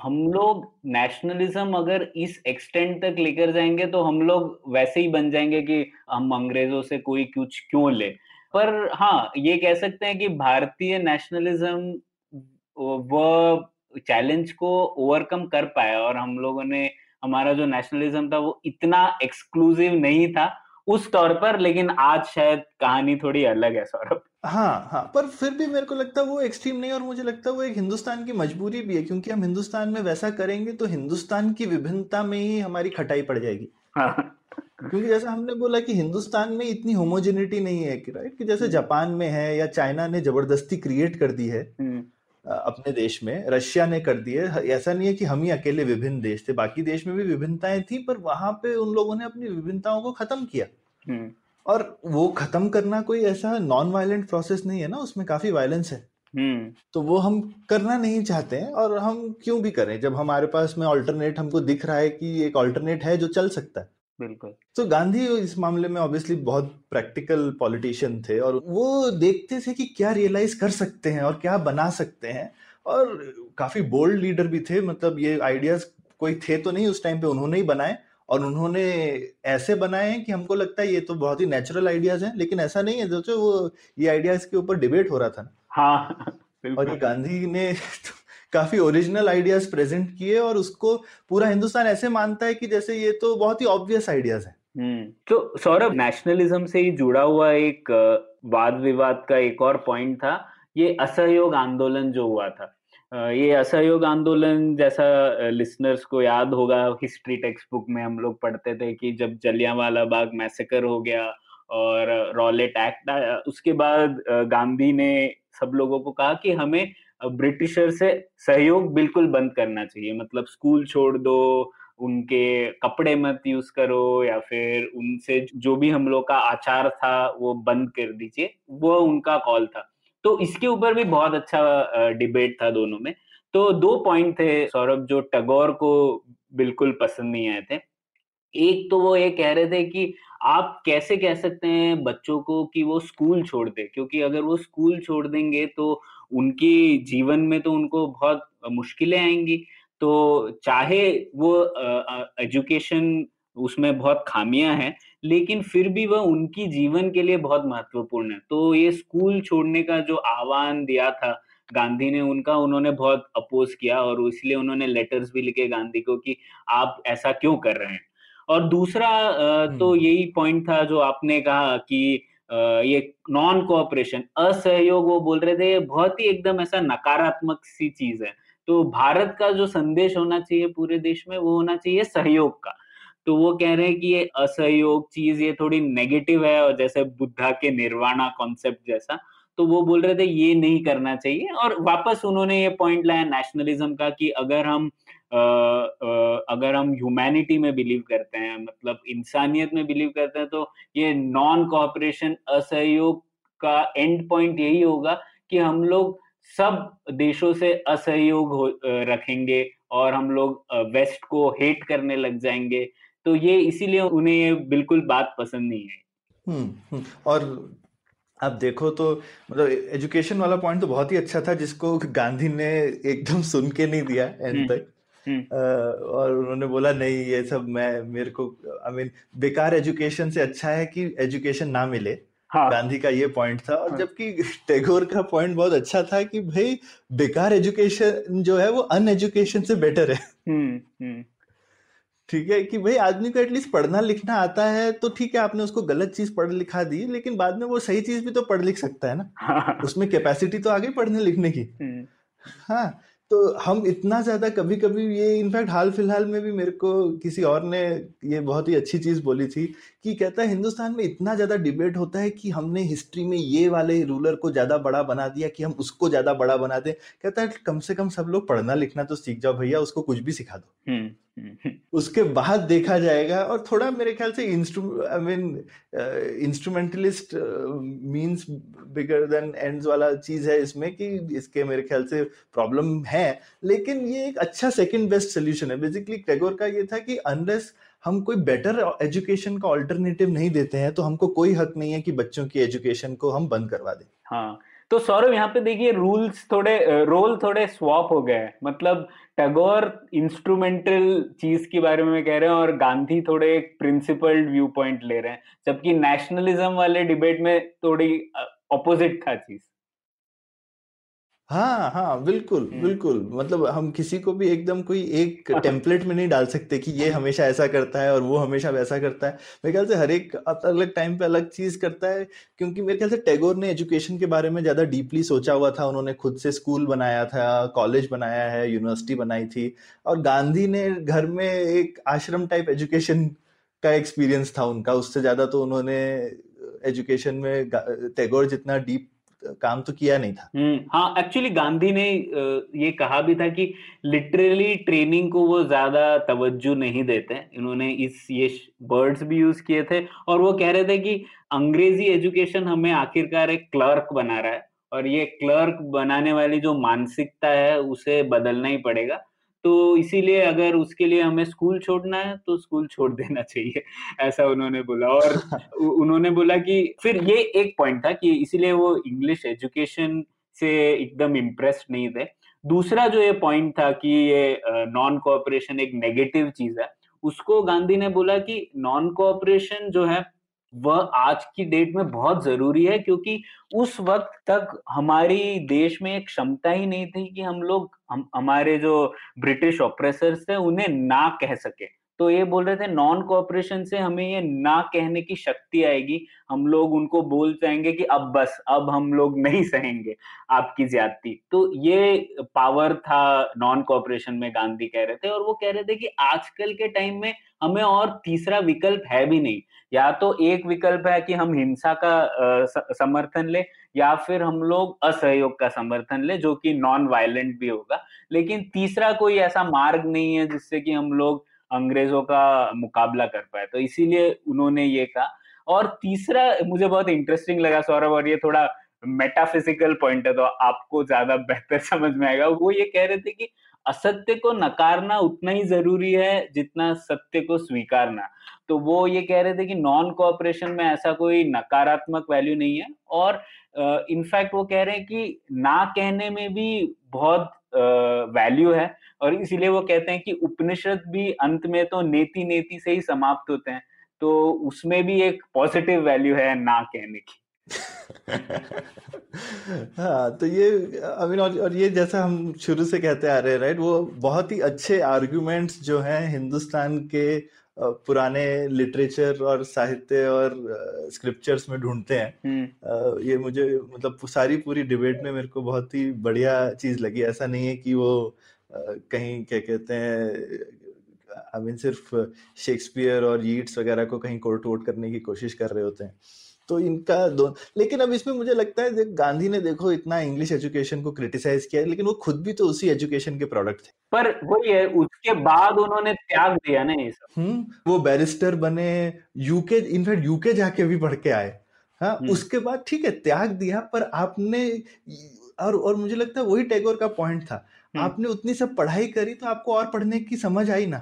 हम लोग नेशनलिज्म अगर इस एक्सटेंड तक लेकर जाएंगे तो हम लोग वैसे ही बन जाएंगे कि हम अंग्रेजों से कोई कुछ क्यों ले। पर हाँ, ये कह सकते हैं कि भारतीय नेशनलिज्म वो चैलेंज को ओवरकम कर पाया, और हम लोगों ने, हमारा जो नेशनलिज्म था वो इतना एक्सक्लूसिव नहीं था उस तौर पर। लेकिन आज शायद कहानी थोड़ी अलग है सौरभ। हाँ, पर फिर भी मेरे को लगता है वो एक्सट्रीम नहीं, और मुझे लगता है वो एक हिंदुस्तान की मजबूरी भी है, क्योंकि हम हिंदुस्तान में वैसा करेंगे तो हिंदुस्तान की विभिन्नता में ही हमारी खटाई पड़ जाएगी। हाँ। क्योंकि जैसा हमने बोला कि हिंदुस्तान में इतनी होमोजेनिटी नहीं है, राइट, कि जैसे जापान में है या चाइना ने जबरदस्ती क्रिएट कर दी है, अपने देश में रशिया ने कर दिए। ऐसा नहीं है कि हम ही अकेले विभिन्न देश थे, बाकी देश में भी विभिन्नताएं थी, पर वहां पे उन लोगों ने अपनी विभिन्नताओं को खत्म किया। और वो खत्म करना कोई ऐसा नॉन वायलेंट प्रोसेस नहीं है ना, उसमें काफी वायलेंस है। तो वो हम करना नहीं चाहते हैं, और हम क्यों भी करें जब हमारे पास में ऑल्टरनेट हमको दिख रहा है कि एक ऑल्टरनेट है जो चल सकता है। बिल्कुल। तो गांधी इस मामले में ऑब्वियसली बहुत प्रैक्टिकल पॉलिटिशियन थे, और वो देखते थे कि क्या रियलाइज कर सकते हैं और क्या बना सकते हैं, और काफी बोल्ड लीडर भी थे। मतलब ये आइडियाज कोई थे तो नहीं उस टाइम पे, उन्होंने ही बनाए, और उन्होंने ऐसे बनाए हैं कि हमको लगता है ये तो बहुत ही नेचुरल आइडियाज हैं, लेकिन ऐसा नहीं है। जो वो ये आइडियाज के ऊपर डिबेट हो रहा था ना, हाँ, और गांधी ने तो काफी ओरिजिनल आइडियाज प्रेजेंट किए, और उसको पूरा हिंदुस्तान ऐसे मानता है कि जैसे ये तो बहुत ही ऑब्वियस आइडियाज है। तो सौरभ, नेशनलिज्म से ही जुड़ा हुआ एक वाद विवाद का एक और पॉइंट था, ये असहयोग आंदोलन जो हुआ था। ये असहयोग आंदोलन, जैसा लिसनर्स को याद होगा, हिस्ट्री टेक्स्ट बुक में हम लोग पढ़ते थे कि जब जलियांवाला बाग मैसेकर हो गया और रॉलेट एक्ट आया, उसके बाद गांधी ने सब लोगों को कहा कि हमें ब्रिटिशर से सहयोग बिल्कुल बंद करना चाहिए। मतलब स्कूल छोड़ दो, उनके कपड़े मत यूज करो, या फिर उनसे जो भी हम लोग का आचार था वो बंद कर दीजिए, वो उनका कॉल था। तो इसके ऊपर भी बहुत अच्छा डिबेट था दोनों में। तो दो पॉइंट थे सौरभ जो टैगोर को बिल्कुल पसंद नहीं आए थे। एक तो वो ये कह रहे थे कि आप कैसे कह सकते हैं बच्चों को कि वो स्कूल छोड़ दे, क्योंकि अगर वो स्कूल छोड़ देंगे तो उनके जीवन में तो उनको बहुत मुश्किलें आएंगी। तो चाहे वो एजुकेशन उसमें बहुत खामियां हैं, लेकिन फिर भी वह उनकी जीवन के लिए बहुत महत्वपूर्ण है। तो ये स्कूल छोड़ने का जो आह्वान दिया था गांधी ने, उनका उन्होंने बहुत अपोज किया, और इसलिए उन्होंने लेटर्स भी लिखे गांधी को कि आप ऐसा क्यों कर रहे हैं। और दूसरा तो यही पॉइंट था जो आपने कहा कि ये नॉन कोऑपरेशन, असहयोग, वो बोल रहे थे ये बहुत ही एकदम ऐसा नकारात्मक सी चीज है। तो भारत का जो संदेश होना चाहिए पूरे देश में, वो होना चाहिए सहयोग का। तो वो कह रहे हैं कि ये असहयोग चीज ये थोड़ी नेगेटिव है, और जैसे बुद्धा के निर्वाणा कॉन्सेप्ट जैसा, तो वो बोल रहे थे ये नहीं करना चाहिए। और वापस उन्होंने ये पॉइंट लाया नेशनलिज्म का कि अगर हम ह्यूमैनिटी में बिलीव करते हैं, मतलब इंसानियत में बिलीव करते हैं, तो ये नॉन कोऑपरेशन, असहयोग का एंड पॉइंट यही होगा कि हम लोग सब देशों से असहयोग रखेंगे, और हम लोग वेस्ट को हेट करने लग जाएंगे। तो ये इसीलिए उन्हें ये बिल्कुल बात पसंद नहीं आई। और आप देखो तो मतलब एजुकेशन वाला पॉइंट तो बहुत ही अच्छा था, जिसको गांधी ने एकदम सुन के नहीं दिया एंड तक। और उन्होंने बोला नहीं ये सब मेरे को बेकार एजुकेशन से अच्छा है कि एजुकेशन ना मिले। हाँ। गांधी का ये पॉइंट था। और हाँ। जबकि टैगोर का पॉइंट बहुत अच्छा था कि भाई बेकार एजुकेशन जो है वो अनएजुकेशन से बेटर है। ठीक है कि भाई आदमी को एटलीस्ट पढ़ना लिखना आता है तो ठीक है, आपने उसको गलत चीज पढ़ लिखा दी, लेकिन बाद में वो सही चीज भी तो पढ़ लिख सकता है ना। हाँ। उसमें कैपेसिटी तो आ गई पढ़ने लिखने की। हाँ, तो हम इतना ज्यादा कभी कभी ये, इनफैक्ट हाल फिलहाल में भी मेरे को किसी और ने ये बहुत ही अच्छी चीज बोली थी कि कहता है हिंदुस्तान में इतना ज्यादा डिबेट होता है कि हमने हिस्ट्री में ये वाले रूलर को ज्यादा बड़ा बना दिया कि हम उसको ज्यादा बड़ा बना दें। कहता है कम से कम सब लोग पढ़ना लिखना तो सीख जाओ भैया, उसको कुछ भी सिखा दो, उसके बाद देखा जाएगा। और थोड़ा मेरे ख्याल से instrumentalist means bigger than ends वाला चीज है इसमें, कि इसके मेरे ख्याल से प्रॉब्लम है, लेकिन ये एक अच्छा सेकंड बेस्ट सोल्यूशन है। बेसिकली टैगोर का ये था कि अनलेस हम कोई बेटर एजुकेशन का ऑल्टरनेटिव नहीं देते हैं, तो हमको कोई हक नहीं है कि बच्चों की एजुकेशन को हम बंद करवा दें। हाँ, तो सौरभ यहाँ पे देखिए रोल थोड़े स्वैप हो गए। मतलब टैगोर इंस्ट्रूमेंटल चीज के बारे में कह रहे हैं, और गांधी थोड़े एक प्रिंसिपल्ड व्यू पॉइंट ले रहे हैं, जबकि नेशनलिज्म वाले डिबेट में थोड़ी ऑपोजिट था चीज। हाँ हाँ, बिल्कुल बिल्कुल। मतलब हम किसी को भी एकदम कोई एक टेम्पलेट में नहीं डाल सकते कि ये हमेशा ऐसा करता है और वो हमेशा वैसा करता है। मेरे ख्याल से हर एक अलग टाइम पे अलग चीज करता है, क्योंकि मेरे ख्याल से टैगोर ने एजुकेशन के बारे में ज्यादा डीपली सोचा हुआ था। उन्होंने खुद से स्कूल बनाया था, कॉलेज बनाया है, यूनिवर्सिटी बनाई थी, और गांधी ने घर में एक आश्रम टाइप एजुकेशन का एक्सपीरियंस था उनका। उससे ज्यादा तो उन्होंने एजुकेशन में टैगोर जितना डीप काम तो किया नहीं था। हाँ, एक्चुअली गांधी ने ये कहा भी था कि लिटरली ट्रेनिंग को वो ज्यादा तवज्जो नहीं देते। इन्होंने ये वर्ड्स भी यूज किए थे और वो कह रहे थे कि अंग्रेजी एजुकेशन हमें आखिरकार एक क्लर्क बना रहा है और ये क्लर्क बनाने वाली जो मानसिकता है उसे बदलना ही पड़ेगा। तो इसीलिए अगर उसके लिए हमें स्कूल छोड़ना है तो स्कूल छोड़ देना चाहिए, ऐसा उन्होंने बोला। और उन्होंने बोला कि फिर ये एक पॉइंट था कि इसीलिए वो इंग्लिश एजुकेशन से एकदम इम्प्रेस्ड नहीं थे। दूसरा जो ये पॉइंट था कि ये नॉन कोऑपरेशन एक नेगेटिव चीज है, उसको गांधी ने बोला कि नॉन कोऑपरेशन जो है वह आज की डेट में बहुत जरूरी है, क्योंकि उस वक्त तक हमारी देश में एक क्षमता ही नहीं थी कि हम लोग हमारे जो ब्रिटिश ऑपरेसर्स थे उन्हें ना कह सके। तो ये बोल रहे थे नॉन कोऑपरेशन से हमें ये ना कहने की शक्ति आएगी, हम लोग उनको बोल पाएंगे कि अब बस, अब हम लोग नहीं सहेंगे आपकी ज्यादती। तो ये पावर था नॉन कोऑपरेशन में, गांधी कह रहे थे। और वो कह रहे थे कि आजकल के टाइम में हमें और तीसरा विकल्प है भी नहीं, या तो एक विकल्प है कि हम हिंसा का समर्थन ले या फिर हम लोग असहयोग का समर्थन ले जो कि नॉन वायलेंट भी होगा, लेकिन तीसरा कोई ऐसा मार्ग नहीं है जिससे कि हम लोग अंग्रेजों का मुकाबला कर पाए। तो इसीलिए उन्होंने ये कहा। और तीसरा मुझे बहुत इंटरेस्टिंग लगा सौरभ, और ये थोड़ा मेटाफिजिकल पॉइंट है तो आपको ज्यादा बेहतर समझ में आएगा। वो ये कह रहे थे कि असत्य को नकारना उतना ही जरूरी है जितना सत्य को स्वीकारना। तो वो ये कह रहे थे कि नॉन कोऑपरेशन में ऐसा कोई नकारात्मक वैल्यू नहीं है, और इनफैक्ट वो कह रहे हैं कि ना कहने में भी बहुत वैल्यू है। और इसीलिए वो कहते हैं कि उपनिषद भी अंत में तो नेति नेति से ही समाप्त होते हैं, तो उसमें भी एक पॉजिटिव वैल्यू है ना कहने की। हाँ, तो ये आई मीन, और ये जैसा हम शुरू से कहते आ रहे हैं, राइट, वो बहुत ही अच्छे आर्ग्यूमेंट्स जो हैं हिंदुस्तान के पुराने लिटरेचर और साहित्य और स्क्रिप्चर्स में ढूंढते हैं। ये मुझे मतलब सारी पूरी डिबेट में मेरे को बहुत ही बढ़िया चीज लगी। ऐसा नहीं है कि वो कहीं क्या कहते हैं आई मीन सिर्फ शेक्सपियर और यीट्स वगैरह को कहीं कोट वोट करने की कोशिश कर रहे होते हैं। तो इनका लेकिन अब इसमें मुझे लगता है गांधी ने देखो इतना इंग्लिश एजुकेशन को क्रिटिसाइज किया, लेकिन वो खुद भी तो उसी एजुकेशन के प्रोडक्ट थे। पर वही है, उसके बाद उन्होंने त्याग दिया ना ये सब। वो बैरिस्टर बने, यूके, इनफैक्ट यूके जाके भी पढ़ के आए। हाँ, उसके बाद ठीक है त्याग दिया, पर आपने और मुझे लगता है वही टैगोर का पॉइंट था, आपने उतनी सब पढ़ाई करी तो आपको और पढ़ने की समझ आई ना।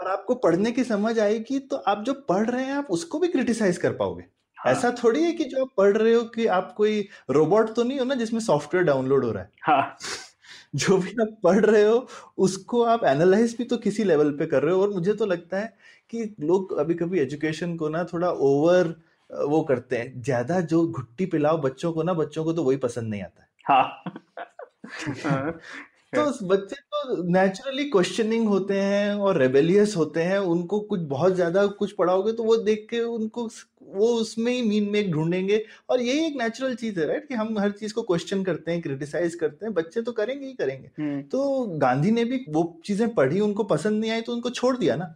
और आपको पढ़ने की समझ आएगी तो आप जो पढ़ रहे हैं आप उसको भी क्रिटिसाइज कर पाओगे। हाँ। ऐसा थोड़ी है कि जो आप पढ़ रहे हो कि आप कोई रोबोट तो नहीं हो ना जिसमें सॉफ्टवेयर डाउनलोड हो रहा है। हाँ। जो भी आप पढ़ रहे हो उसको आप एनालाइज भी तो किसी लेवल पे कर रहे हो। और मुझे तो लगता है कि लोग कभी कभी एजुकेशन को ना थोड़ा ओवर वो करते हैं, ज्यादा जो घुट्टी पिलाओ बच्चों को ना, बच्चों को तो वही पसंद नहीं आता है। तो बच्चे तो नेचुरली क्वेश्चनिंग होते हैं और रेबेलियस होते हैं, उनको कुछ बहुत ज्यादा कुछ पढ़ाओगे तो वो देख के उनको वो उसमें ही मीन मेक ढूंढेंगे। और यही एक नेचुरल चीज है, राइट, कि हम हर चीज को क्वेश्चन करते हैं, क्रिटिसाइज करते हैं, बच्चे तो करेंगे ही करेंगे। तो गांधी ने भी वो चीजें पढ़ी, उनको पसंद नहीं आई तो उनको छोड़ दिया ना।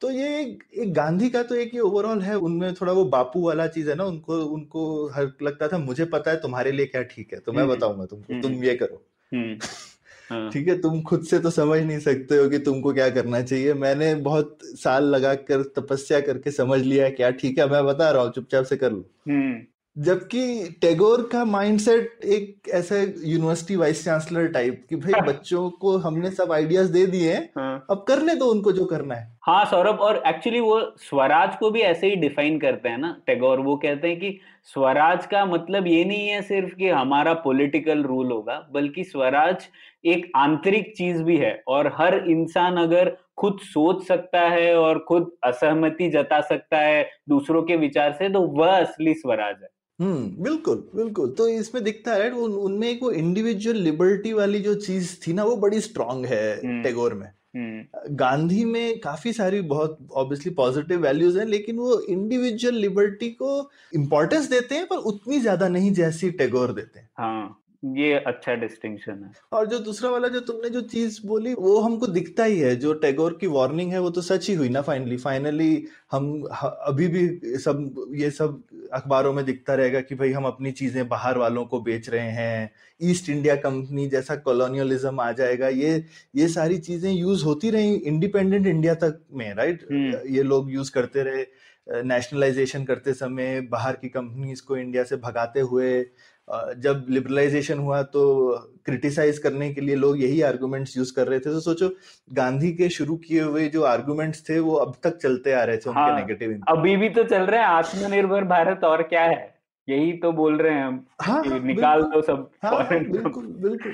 तो ये एक गांधी का तो एक ये ओवरऑल है, उनमें थोड़ा वो बापू वाला चीज है ना, उनको हर लगता था मुझे पता है तुम्हारे लिए क्या ठीक है, तो मैं बताऊंगा तुमको, तुम ये करो। ठीक है, तुम खुद से तो समझ नहीं सकते हो कि तुमको क्या करना चाहिए, मैंने बहुत साल लगा कर तपस्या करके समझ लिया है क्या ठीक है, मैं बता रहा हूँ, चुपचाप से कर लो। जबकि टैगोर का माइंडसेट एक ऐसे यूनिवर्सिटी वाइस चांसलर टाइप कि भाई बच्चों को हमने सब आइडियाज दे दिए हैं, अब करने दो उनको जो करना है। हाँ सौरभ, और एक्चुअली वो स्वराज को भी ऐसे ही डिफाइन करते हैं ना टैगोर। वो कहते हैं कि स्वराज का मतलब ये नहीं है सिर्फ कि हमारा पॉलिटिकल रूल होगा, बल्कि स्वराज एक आंतरिक चीज भी है, और हर इंसान अगर खुद सोच सकता है और खुद असहमति जता सकता है दूसरों के विचार से, तो वह असली स्वराज है। बिल्कुल बिल्कुल। तो इसमें दिखता है उनमें एक वो इंडिविजुअल लिबर्टी वाली जो चीज थी ना, वो बड़ी स्ट्रांग है टैगोर में। गांधी में काफी सारी बहुत ऑब्वियसली पॉजिटिव वैल्यूज हैं, लेकिन वो इंडिविजुअल लिबर्टी को इम्पोर्टेंस देते हैं पर उतनी ज्यादा नहीं जैसी टैगोर देते हैं। हाँ, ये अच्छा डिस्टिंक्शन है। और जो दूसरा वाला जो तुमने जो चीज बोली वो हमको दिखता ही है, जो टैगोर की वार्निंग है वो तो सच ही हुई ना। फाइनली हम अभी भी सब ये सब अखबारों में दिखता रहेगा कि भाई हम अपनी चीजें बाहर वालों को बेच रहे हैं, ईस्ट इंडिया कंपनी जैसा कॉलोनियलिज्म आ जाएगा, ये सारी चीजें यूज होती रही इंडिपेंडेंट इंडिया तक में, राइट। ये लोग यूज करते रहे नेशनलाइजेशन करते समय, बाहर की कंपनीज को इंडिया से भगाते हुए। जब लिबरलाइजेशन हुआ तो क्रिटिसाइज करने के लिए लोग यही आर्गुमेंट्स यूज कर रहे थे। तो सोचो गांधी के शुरू किए हुए जो आर्गुमेंट्स थे वो अब तक चलते आ रहे थे, उनके नेगेटिव इम्पैक्ट अभी भी तो चल रहे हैं। आत्मनिर्भर भारत और क्या है, यही तो बोल रहे हैं हम। हाँ, निकाल दो सब। हाँ, बिल्कुल बिल्कुल।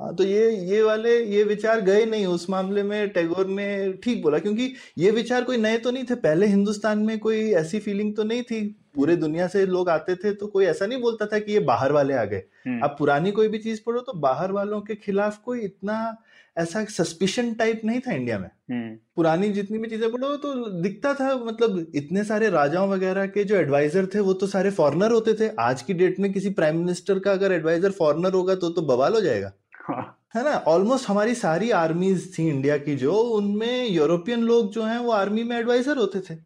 हाँ, तो ये वाले ये विचार गए नहीं उस मामले में। टैगोर ने ठीक बोला, क्योंकि ये विचार कोई नए तो नहीं थे। पहले हिंदुस्तान में कोई ऐसी फीलिंग तो नहीं थी, पूरे दुनिया से लोग आते थे तो कोई ऐसा नहीं बोलता था कि ये बाहर वाले आ गए। अब पुरानी कोई भी चीज पढ़ो तो बाहर वालों के खिलाफ कोई इतना ऐसा सस्पिशन टाइप नहीं था इंडिया में। पुरानी जितनी भी चीजें पढ़ो तो दिखता था, मतलब इतने सारे राजाओं वगैरह के जो एडवाइजर थे वो तो सारे फॉरेनर होते थे। आज की डेट में किसी प्राइम मिनिस्टर का अगर एडवाइजर फॉरेनर होगा तो बवाल हो जाएगा, है ना। ऑलमोस्ट हमारी सारी आर्मीज थी इंडिया की, जो उनमें यूरोपियन लोग जो हैं वो आर्मी में एडवाइजर होते थे।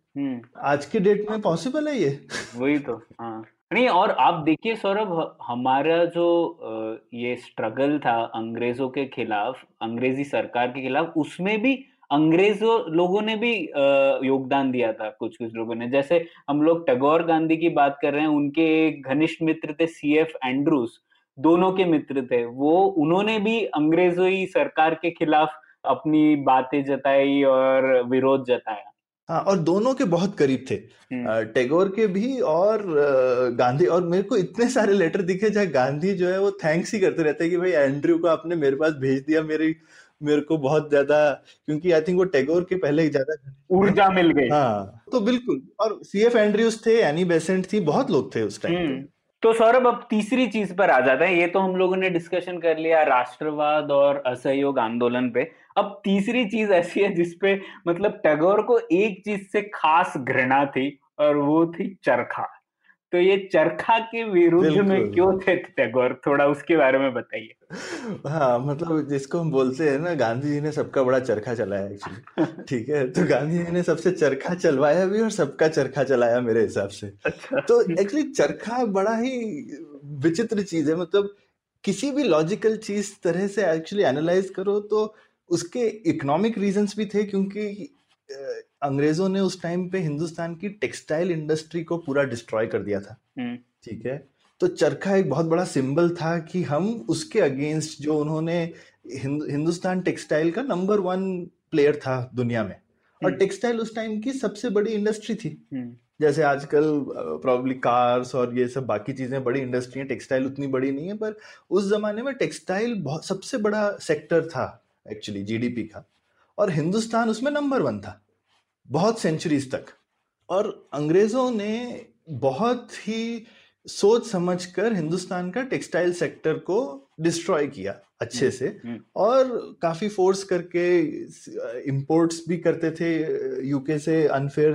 आज के डेट में पॉसिबल है ये? वही तो। हाँ नहीं, और आप देखिए सौरभ, हमारा जो ये स्ट्रगल था अंग्रेजों के खिलाफ, अंग्रेजी सरकार के खिलाफ, उसमें भी अंग्रेजों लोगों ने भी योगदान दिया था। कुछ कुछ लोगों ने, जैसे हम लोग टैगोर गांधी की बात कर रहे हैं, उनके घनिष्ठ मित्र थे C.F. एंड्रूज, दोनों के मित्र थे वो। उन्होंने भी अंग्रेजों सरकार के खिलाफ अपनी बातें जताई और विरोध जताया। हाँ, और दोनों के बहुत करीब थे, टैगोर के भी और गांधी। और मेरे को इतने सारे लेटर दिखे जहाँ गांधी जो है वो थैंक्स ही करते रहते हैं कि भाई एंड्रू को आपने मेरे पास भेज दिया, मेरे को बहुत ज्यादा, क्योंकि आई थिंक वो टैगोर के पहले ही ज्यादा ऊर्जा मिल गई। हाँ तो बिल्कुल। और C.F. एंड्रूज थे, एनी बेसेंट थी, बहुत लोग थे उस टाइम। तो सौरभ अब तीसरी चीज पर आ जाता है। ये तो हम लोगों ने डिस्कशन कर लिया राष्ट्रवाद और असहयोग आंदोलन पे। अब तीसरी चीज ऐसी है जिसपे मतलब टैगोर को एक चीज से खास घृणा थी, और वो थी चरखा। तो ये चरखा के विरुद्ध में क्यों थे टैगोर, थोड़ा उसके बारे में बताइए। हाँ, मतलब जिसको हम बोलते हैं ना, गांधी जी ने सबका बड़ा चरखा चलाया एक्चुअली। ठीक है, तो गांधी जी ने सबसे चरखा चलवाया भी और सबका चरखा चलाया मेरे हिसाब से। अच्छा। तो एक्चुअली चरखा बड़ा ही विचित्र चीज है। मतलब किसी भी लॉजिकल चीज तरह से एक्चुअली एनालाइज करो तो उसके इकोनॉमिक रीजंस भी थे, क्योंकि अंग्रेजों ने उस टाइम पे हिंदुस्तान की टेक्सटाइल इंडस्ट्री को पूरा डिस्ट्रॉय कर दिया था। ठीक है, तो चरखा एक बहुत बड़ा सिंबल था कि हम उसके अगेंस्ट, जो उन्होंने हिंदुस्तान टेक्सटाइल का नंबर 1 प्लेयर था दुनिया में, और टेक्सटाइल उस टाइम की सबसे बड़ी इंडस्ट्री थी। जैसे आजकल प्रॉब्ली कार्स और ये सब बाकी चीजें बड़ी इंडस्ट्री है, टेक्सटाइल उतनी बड़ी नहीं है, पर उस जमाने में टेक्सटाइल सबसे बड़ा सेक्टर था एक्चुअली GDP का, और हिंदुस्तान उसमें नंबर 1 था बहुत सेंचुरीज तक। और अंग्रेजों ने बहुत ही सोच समझकर हिंदुस्तान का टेक्सटाइल सेक्टर को डिस्ट्रॉय किया अच्छे से, और काफी फोर्स करके इंपोर्ट्स भी करते थे यूके से अनफेयर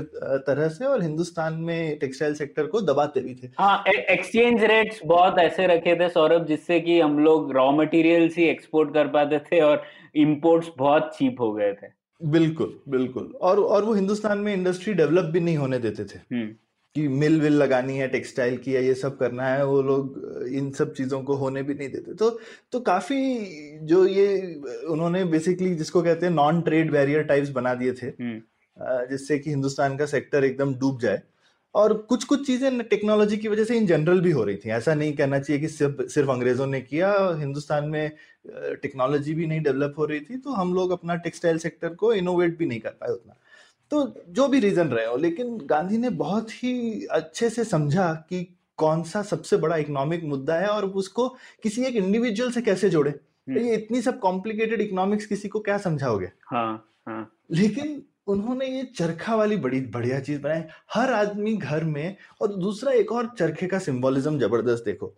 तरह से, और हिंदुस्तान में टेक्सटाइल सेक्टर को दबाते भी थे। हाँ, एक्सचेंज रेट्स बहुत ऐसे रखे थे सौरभ जिससे कि हम लोग रॉ मटेरियल्स ही एक्सपोर्ट कर पाते थे और इंपोर्ट्स बहुत चीप हो गए थे। बिल्कुल बिल्कुल। और वो हिंदुस्तान में इंडस्ट्री डेवलप भी नहीं होने देते थे कि मिल विल लगानी है टेक्सटाइल की या ये सब करना है, वो लोग इन सब चीज़ों को होने भी नहीं देते। तो काफ़ी जो ये उन्होंने बेसिकली जिसको कहते हैं नॉन ट्रेड बैरियर टाइप्स बना दिए थे, जिससे कि हिंदुस्तान का सेक्टर एकदम डूब जाए। और कुछ कुछ चीज़ें टेक्नोलॉजी की वजह से इन जनरल भी हो रही थी। ऐसा नहीं कहना चाहिए कि सिर्फ अंग्रेज़ों ने किया, हिंदुस्तान में टेक्नोलॉजी भी नहीं डेवलप हो रही थी, तो हम लोग अपना टेक्सटाइल सेक्टर को इनोवेट भी नहीं कर पाए उतना। तो जो भी रीजन रहे हो, लेकिन गांधी ने बहुत ही अच्छे से समझा कि कौन सा सबसे बड़ा इकोनॉमिक मुद्दा है और उसको किसी एक इंडिविजुअल से कैसे जोड़े। तो ये इतनी सब कॉम्प्लिकेटेड इकोनॉमिक्स किसी को क्या समझाओगे। हाँ, हाँ। लेकिन उन्होंने ये चरखा वाली बड़ी बढ़िया चीज बनाई, हर आदमी घर में। और दूसरा एक और चरखे का सिंबोलिज्म जबरदस्त देखो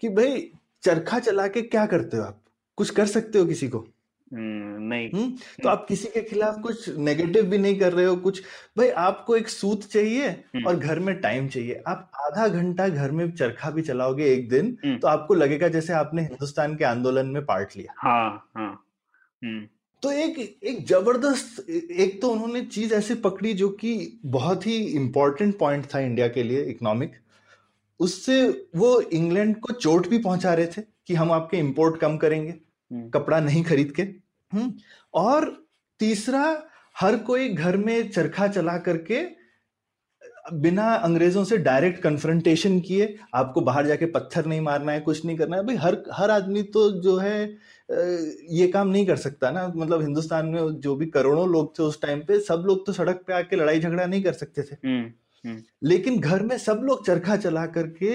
कि भाई चरखा चला के क्या करते हो आप, कुछ कर सकते हो किसी को नहीं, तो आप किसी के खिलाफ कुछ नेगेटिव भी नहीं कर रहे हो कुछ। भाई आपको एक सूत चाहिए और घर में टाइम चाहिए, आप आधा घंटा घर में चरखा भी चलाओगे एक दिन तो आपको लगेगा जैसे आपने हिंदुस्तान के आंदोलन में पार्ट लिया। हाँ, हाँ, तो एक जबरदस्त एक तो उन्होंने चीज ऐसे पकड़ी जो कि बहुत ही इम्पोर्टेंट पॉइंट था इंडिया के लिए इकोनॉमिक, उससे वो इंग्लैंड को चोट भी पहुंचा रहे थे कि हम आपके इंपोर्ट कम करेंगे कपड़ा नहीं खरीद के। और तीसरा, हर कोई घर में चरखा चला करके बिना अंग्रेजों से डायरेक्ट कन्फ्रंटेशन किए, आपको बाहर जाके पत्थर नहीं मारना है, कुछ नहीं करना है। भाई हर आदमी तो जो है ये काम नहीं कर सकता ना। मतलब हिंदुस्तान में जो भी करोड़ों लोग थे उस टाइम पे, सब लोग तो सड़क पे आके लड़ाई झगड़ा नहीं कर सकते थे। लेकिन घर में सब लोग चरखा चला करके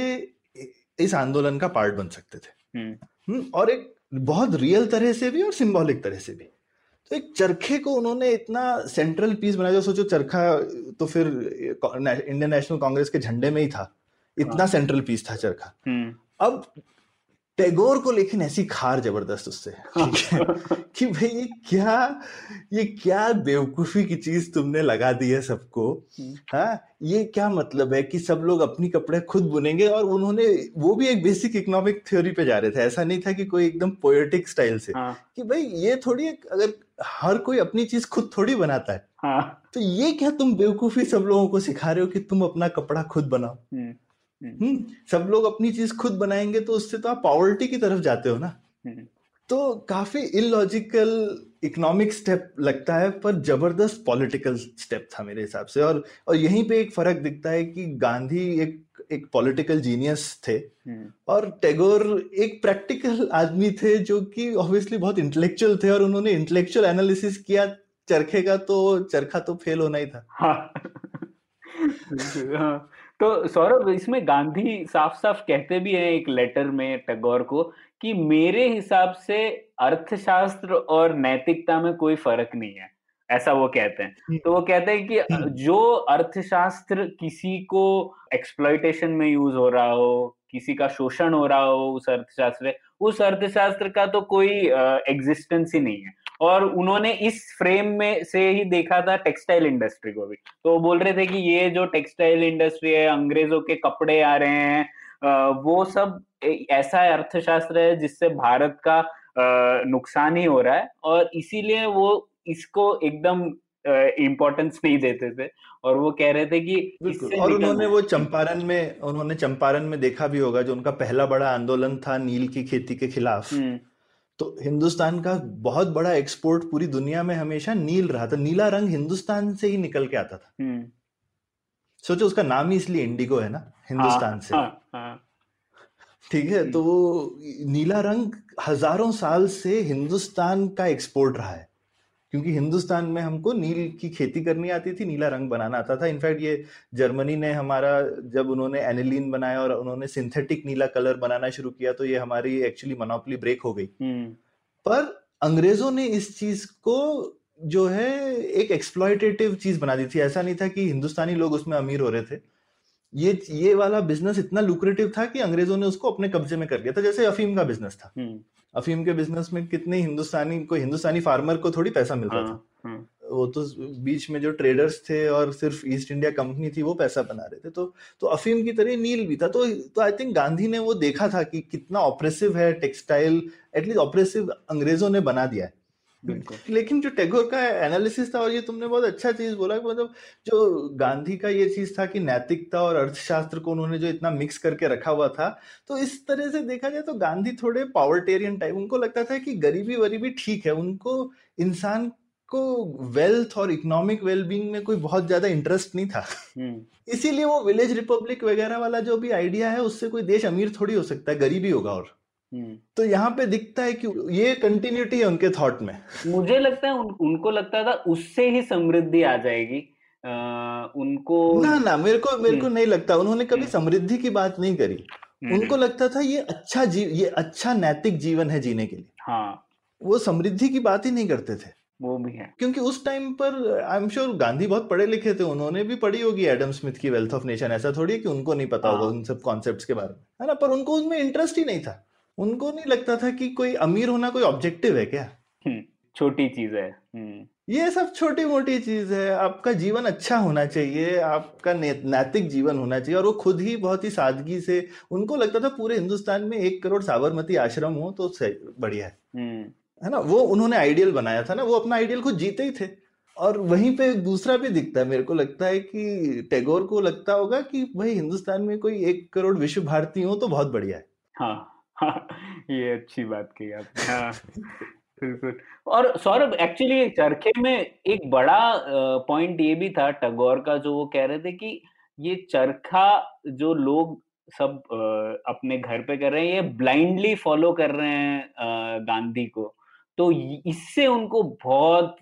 इस आंदोलन का पार्ट बन सकते थे, और एक बहुत रियल तरह से भी और सिंबॉलिक तरह से भी। तो एक चरखे को उन्होंने इतना सेंट्रल पीस बनाया। जो सोचो, चरखा तो फिर इंडियन नेशनल कांग्रेस के झंडे में ही था, इतना सेंट्रल पीस था चरखा। अब टैगोर को लेकिन ऐसी खार जबरदस्त उससे कि भाई ये क्या बेवकूफी की चीज तुमने लगा दी है सबको। हाँ, ये क्या मतलब है कि सब लोग अपनी कपड़े खुद बुनेंगे। और उन्होंने वो भी एक बेसिक इकोनॉमिक थ्योरी पे जा रहे थे, ऐसा नहीं था कि कोई एकदम पोएटिक स्टाइल से। कि भाई ये थोड़ी, अगर हर कोई अपनी चीज खुद थोड़ी बनाता है, तो ये क्या तुम बेवकूफी सब लोगों को सिखा रहे हो कि तुम अपना कपड़ा खुद बनाओ। सब लोग अपनी चीज खुद बनाएंगे तो उससे तो आप पॉवर्टी की तरफ जाते हो ना। तो काफी इलॉजिकल इकोनॉमिक स्टेप लगता है, पर जबरदस्त पॉलिटिकल स्टेप था मेरे हिसाब से। और यहीं पे एक फर्क दिखता है कि गांधी एक पॉलिटिकल जीनियस थे, और टैगोर एक प्रैक्टिकल आदमी थे जो कि ऑब्वियसली बहुत इंटेलेक्चुअल थे। और उन्होंने इंटेलेक्चुअल एनालिसिस किया चरखे का, तो चरखा तो फेल होना ही था। हाँ। तो सौरभ, इसमें गांधी साफ साफ कहते भी हैं एक लेटर में टैगोर को कि मेरे हिसाब से अर्थशास्त्र और नैतिकता में कोई फर्क नहीं है, ऐसा वो कहते हैं। तो वो कहते हैं कि जो अर्थशास्त्र किसी को एक्सप्लॉयटेशन में यूज हो रहा हो, किसी का शोषण हो रहा हो, उस अर्थशास्त्र का तो कोई एग्जिस्टेंस ही नहीं है। और उन्होंने इस फ्रेम में से ही देखा था टेक्सटाइल इंडस्ट्री को भी। तो वो बोल रहे थे कि ये जो टेक्सटाइल इंडस्ट्री है, अंग्रेजों के कपड़े आ रहे हैं, वो सब ऐसा अर्थशास्त्र है जिससे भारत का नुकसान ही हो रहा है, और इसीलिए वो इसको एकदम इम्पोर्टेंस नहीं देते थे। और वो कह रहे थे कि, और उन्होंने वो चंपारण में देखा भी होगा, जो उनका पहला बड़ा आंदोलन था नील की खेती के खिलाफ। तो हिंदुस्तान का बहुत बड़ा एक्सपोर्ट पूरी दुनिया में हमेशा नील रहा था। नीला रंग हिंदुस्तान से ही निकल के आता था। सोचो, उसका नाम ही इसलिए इंडिगो है ना, हिंदुस्तान से। ठीक है, तो वो नीला रंग हजारों साल से हिंदुस्तान का एक्सपोर्ट रहा है, क्योंकि हिंदुस्तान में हमको नील की खेती करनी आती थी, नीला रंग बनाना आता था। इनफैक्ट ये जर्मनी ने हमारा, जब उन्होंने एनिलीन बनाया और उन्होंने सिंथेटिक नीला कलर बनाना शुरू किया, तो ये हमारी एक्चुअली मोनोपोली ब्रेक हो गई। पर अंग्रेजों ने इस चीज को जो है एक एक्सप्लॉयटेटिव चीज बना दी थी। ऐसा नहीं था कि हिंदुस्तानी लोग उसमें अमीर हो रहे थे, ये वाला बिजनेस इतना लुक्रेटिव था कि अंग्रेजों ने उसको अपने कब्जे में कर लिया था। जैसे अफीम का बिजनेस था। अफीम के बिजनेस में कितने हिंदुस्तानी फार्मर को थोड़ी पैसा मिलता था। वो तो बीच में जो ट्रेडर्स थे और सिर्फ ईस्ट इंडिया कंपनी थी, वो पैसा बना रहे थे। तो अफीम की तरह नील भी था। तो आई थिंक गांधी ने वो देखा था कि कितना ऑपरेसिव है टेक्सटाइल, एटलीस्ट ऑपरेसिव अंग्रेजों ने बना दिया है। लेकिन जो टैगोर का एनालिसिस था, और ये तुमने बहुत अच्छा चीज बोला, मतलब जो गांधी का ये चीज था कि नैतिकता और अर्थशास्त्र को उन्होंने जो इतना मिक्स करके रखा हुआ था, तो इस तरह से देखा जाए तो गांधी थोड़े पावर्टेरियन टाइप, उनको लगता था कि गरीबी वरीबी ठीक है, उनको इंसान को वेल्थ और इकोनॉमिक वेलबींग में कोई बहुत ज्यादा इंटरेस्ट नहीं था। इसीलिए वो विलेज रिपब्लिक वगैरह वाला जो भी आइडिया है, उससे कोई देश अमीर थोड़ी हो सकता है, गरीबी होगा। और तो यहाँ पे दिखता है कि ये कंटिन्यूटी है उनके थॉट में। मुझे लगता है उनको लगता था उससे ही समृद्धि आ जाएगी। उनको ना मेरे को नहीं लगता उन्होंने कभी समृद्धि की बात नहीं करी। उनको लगता था ये अच्छा नैतिक जीवन है जीने के लिए। हाँ, वो समृद्धि की बात ही नहीं करते थे। वो भी है क्योंकि उस टाइम पर आई एम श्योर गांधी बहुत पढ़े लिखे थे, उन्होंने भी पढ़ी होगी एडम स्मिथ की वेल्थ ऑफ नेशन। ऐसा थोड़ी है कि उनको नहीं पता होगा उन सब कॉन्सेप्ट्स के बारे में, है ना। पर उनको उनमें इंटरेस्ट ही नहीं था। उनको नहीं लगता था कि कोई अमीर होना कोई ऑब्जेक्टिव है क्या, छोटी चीज है। ये सब छोटी मोटी चीज है। आपका जीवन अच्छा होना चाहिए, आपका नैतिक जीवन होना चाहिए। और वो खुद ही बहुत ही सादगी से, उनको लगता था पूरे हिंदुस्तान में 1 करोड़ साबरमती आश्रम हो तो बढ़िया है ना। वो उन्होंने आइडियल बनाया था ना, वो अपना आइडियल खुद जीते ही थे। और वहीं पे दूसरा भी दिखता है, मेरे को लगता है कि टैगोर को लगता होगा कि भाई हिंदुस्तान में कोई 1 करोड़ विश्व भारती हो तो बहुत बढ़िया है। हाँ, ये अच्छी बात कही आपने। हाँ बिल्कुल। और सौरभ, एक्चुअली चरखे में एक बड़ा पॉइंट ये भी था टैगोर का, जो वो कह रहे थे कि ये चरखा जो लोग सब अपने घर पे कर रहे हैं, ये ब्लाइंडली फॉलो कर रहे हैं गांधी को, तो इससे उनको बहुत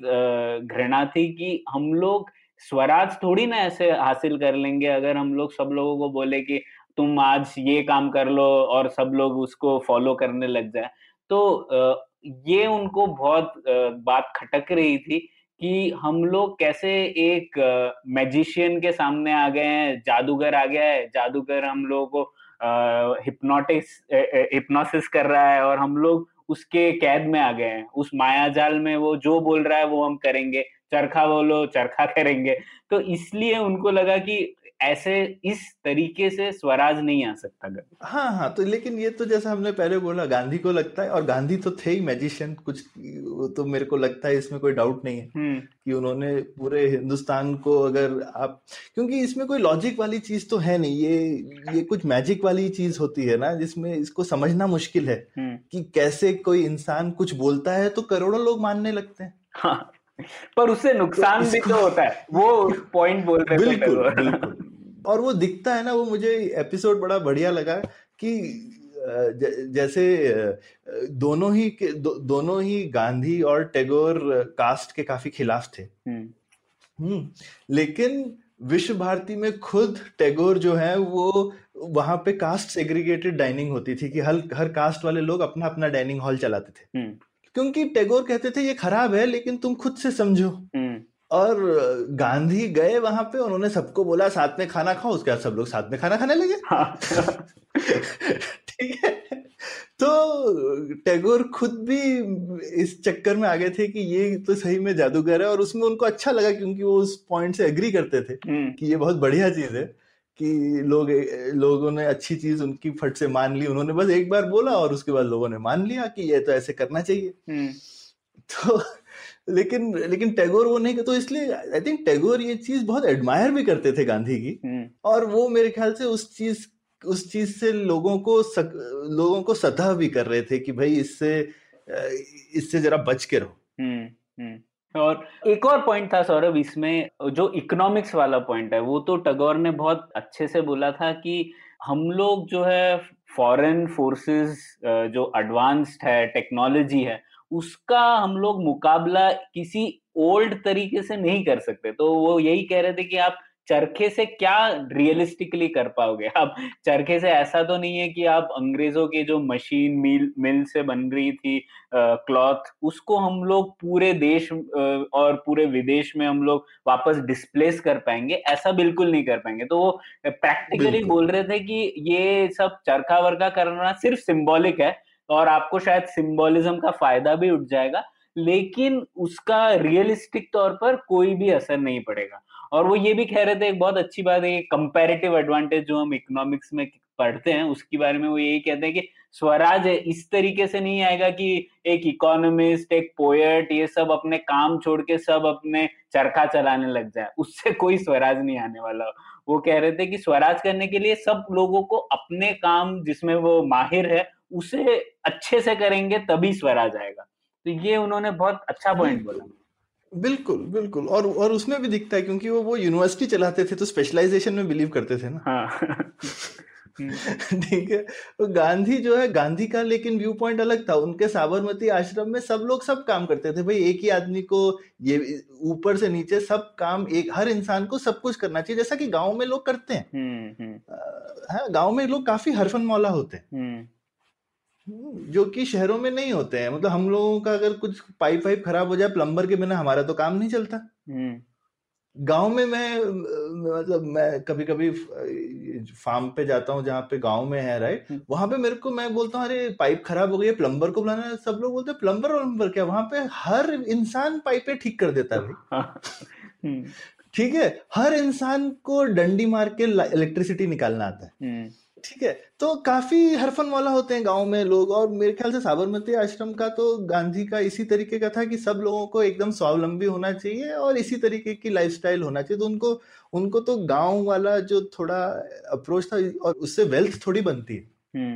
घृणा थी कि हम लोग स्वराज थोड़ी ना ऐसे हासिल कर लेंगे अगर हम लोग सब लोगों को बोले कि तुम आज ये काम कर लो और सब लोग उसको फॉलो करने लग जाए। तो ये उनको बहुत बात खटक रही थी कि हम लोग कैसे एक मैजिशियन के सामने आ गए हैं, जादूगर आ गया है, जादूगर हम लोगों को हिप्नोसिस कर रहा है और हम लोग उसके कैद में आ गए हैं, उस मायाजाल में। वो जो बोल रहा है वो हम करेंगे, चरखा बोलो चरखा करेंगे। तो इसलिए उनको लगा कि ऐसे इस तरीके से स्वराज नहीं आ सकता। हाँ, तो लेकिन ये तो जैसा हमने पहले बोला गांधी को लगता है, और गांधी तो थे ही मैजिशियन, कुछ तो मेरे को लगता है इसमें कोई डाउट नहीं है कि उन्होंने पूरे हिंदुस्तान को, अगर आप, क्योंकि इसमें कोई लॉजिक वाली चीज तो है नहीं, ये कुछ मैजिक वाली चीज होती है ना, जिसमें इसको समझना मुश्किल है कि कैसे कोई इंसान कुछ बोलता है तो करोड़ों लोग मानने लगते हैं। हाँ, पर उससे नुकसान भी तो होता है, वो पॉइंट बोल रहे थे। बिल्कुल, और वो दिखता है ना, वो मुझे एपिसोड बड़ा बढ़िया लगा कि जैसे दोनों ही गांधी और टैगोर कास्ट के काफी खिलाफ थे, लेकिन विश्व भारती में खुद टैगोर जो है वो, वहां पे कास्ट सेग्रीगेटेड डाइनिंग होती थी कि हर कास्ट वाले लोग अपना अपना डाइनिंग हॉल चलाते थे, क्योंकि टैगोर कहते थे ये खराब है लेकिन तुम खुद से समझो। और गांधी गए वहां पे, उन्होंने सबको बोला साथ में खाना खाओ, उसके बाद सब लोग साथ में खाना खाने लगे। ठीक है, तो टैगोर खुद भी इस चक्कर में आ गए थे कि ये तो सही में जादूगर है, और उसमें उनको अच्छा लगा क्योंकि वो उस पॉइंट से एग्री करते थे कि ये बहुत बढ़िया चीज है कि लोगों ने अच्छी चीज उनकी फट से मान ली, उन्होंने बस एक बार बोला और उसके बाद लोगों ने मान लिया कि ये तो ऐसे करना चाहिए। तो लेकिन टैगोर वो नहीं, तो इसलिए आई थिंक टैगोर ये चीज बहुत एडमायर भी करते थे गांधी की, और वो मेरे ख्याल से उस चीज से लोगों को सतह भी कर रहे थे कि भाई इससे जरा बच के रहो। और एक और पॉइंट था सौरभ इसमें, जो इकोनॉमिक्स वाला पॉइंट है, वो तो टैगोर ने बहुत अच्छे से बोला था कि हम लोग जो है फॉरेन फोर्सेस जो एडवांस्ड है टेक्नोलॉजी है, उसका हम लोग मुकाबला किसी ओल्ड तरीके से नहीं कर सकते। तो वो यही कह रहे थे कि आप चरखे से क्या रियलिस्टिकली कर पाओगे, आप चरखे से ऐसा तो नहीं है कि आप अंग्रेजों के जो मशीन मिल से बन रही थी क्लॉथ, उसको हम लोग पूरे देश और पूरे विदेश में हम लोग वापस डिस्प्लेस कर पाएंगे, ऐसा बिल्कुल नहीं कर पाएंगे। तो वो प्रैक्टिकली बोल रहे थे कि ये सब चरखा वरखा करना सिर्फ सिंबॉलिक है और आपको शायद सिंबॉलिज्म का फायदा भी उठ जाएगा, लेकिन उसका रियलिस्टिक तौर पर कोई भी असर नहीं पड़ेगा। और वो ये भी कह रहे थे, एक बहुत अच्छी बात है, कंपैरेटिव एडवांटेज जो हम इकोनॉमिक्स में पढ़ते हैं उसके बारे में वो यही कहते हैं कि स्वराज इस तरीके से नहीं आएगा कि एक इकोनॉमिस्ट, एक पोएट, ये सब अपने काम छोड़ के सब अपने चरखा चलाने लग जाए, उससे कोई स्वराज नहीं आने वाला। वो कह रहे थे कि स्वराज करने के लिए सब लोगों को अपने काम जिसमें वो माहिर है उसे अच्छे से करेंगे तभी स्वराज आएगा। तो ये उन्होंने बहुत अच्छा पॉइंट बोला। बिल्कुल बिल्कुल, और उसमें भी दिखता है क्योंकि वो यूनिवर्सिटी चलाते थे तो स्पेशलाइजेशन में बिलीव करते थे ना। हाँ। ठीक है, तो गांधी जो है, गांधी का लेकिन व्यू पॉइंट अलग था। उनके साबरमती आश्रम में सब लोग सब काम करते थे, भाई एक ही आदमी को ये ऊपर से नीचे सब काम, एक हर इंसान को सब कुछ करना चाहिए, जैसा कि गाँव में लोग करते हैं। हाँ, गाँव में लोग काफी हरफन मौला होते हैं जो कि शहरों में नहीं होते हैं। मतलब हम लोगों का अगर कुछ पाइप खराब हो जाए, प्लम्बर के बिना हमारा तो काम नहीं चलता। गांव में मैं कभी कभी फार्म पे जाता हूँ जहाँ पे गांव में है, राइट, वहां पे मैं बोलता हूँ अरे पाइप खराब हो गई है, प्लम्बर को बुलाना है। सब लोग बोलते हैं प्लम्बर क्या, वहां पे हर इंसान पाइपें ठीक कर देता है। ठीक है, हर इंसान को डंडी मार के इलेक्ट्रिसिटी निकालना आता है। ठीक है, तो काफी हरफन वाला होते हैं गांव में लोग। और मेरे ख्याल से साबरमती आश्रम का तो गांधी का इसी तरीके का था कि सब लोगों को एकदम स्वावलंबी होना चाहिए और इसी तरीके की लाइफस्टाइल होना चाहिए। तो उनको उनको तो गांव वाला जो थोड़ा अप्रोच था, और उससे वेल्थ थोड़ी बनती है,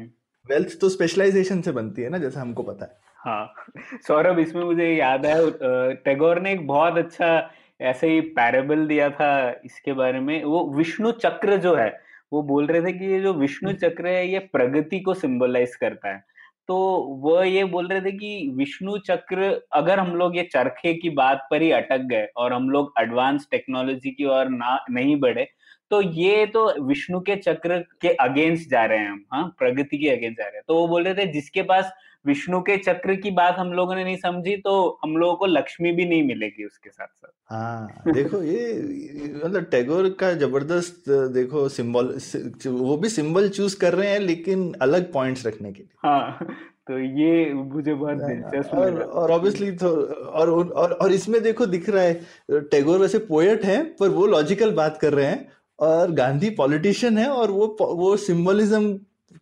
वेल्थ तो स्पेशलाइजेशन से बनती है ना, जैसा हमको पता है। हाँ सौरभ, इसमें मुझे याद है टैगोर ने एक बहुत अच्छा ऐसे ही पैराबल दिया था इसके बारे में। वो विष्णु चक्र जो है, वो बोल रहे थे कि ये जो विष्णु चक्र है ये प्रगति को सिंबलाइज करता है। तो वो ये बोल रहे थे कि विष्णु चक्र, अगर हम लोग ये चरखे की बात पर ही अटक गए और हम लोग एडवांस टेक्नोलॉजी की ओर ना नहीं बढ़े, तो ये तो विष्णु के चक्र के अगेंस्ट जा रहे हैं हम। हाँ, प्रगति के अगेंस्ट जा रहे हैं। तो वो बोल रहे थे जिसके पास विष्णु के चक्र की बात हम लोगों ने नहीं समझी तो हम लोगों को लक्ष्मी भी नहीं मिलेगी उसके साथ साथ। हाँ देखो, ये मतलब टैगोर का जबरदस्त, देखो सिंबल, वो भी सिंबल चूज कर रहे हैं लेकिन अलग पॉइंट्स रखने के लिए। हाँ तो ये मुझे बहुत दिलचस्प लगा। और ऑब्वियसली और इसमें देखो दिख रहा है टैगोर वैसे पोएट है पर वो लॉजिकल बात कर रहे हैं, और गांधी पॉलिटिशियन है और वो सिंबलिज्म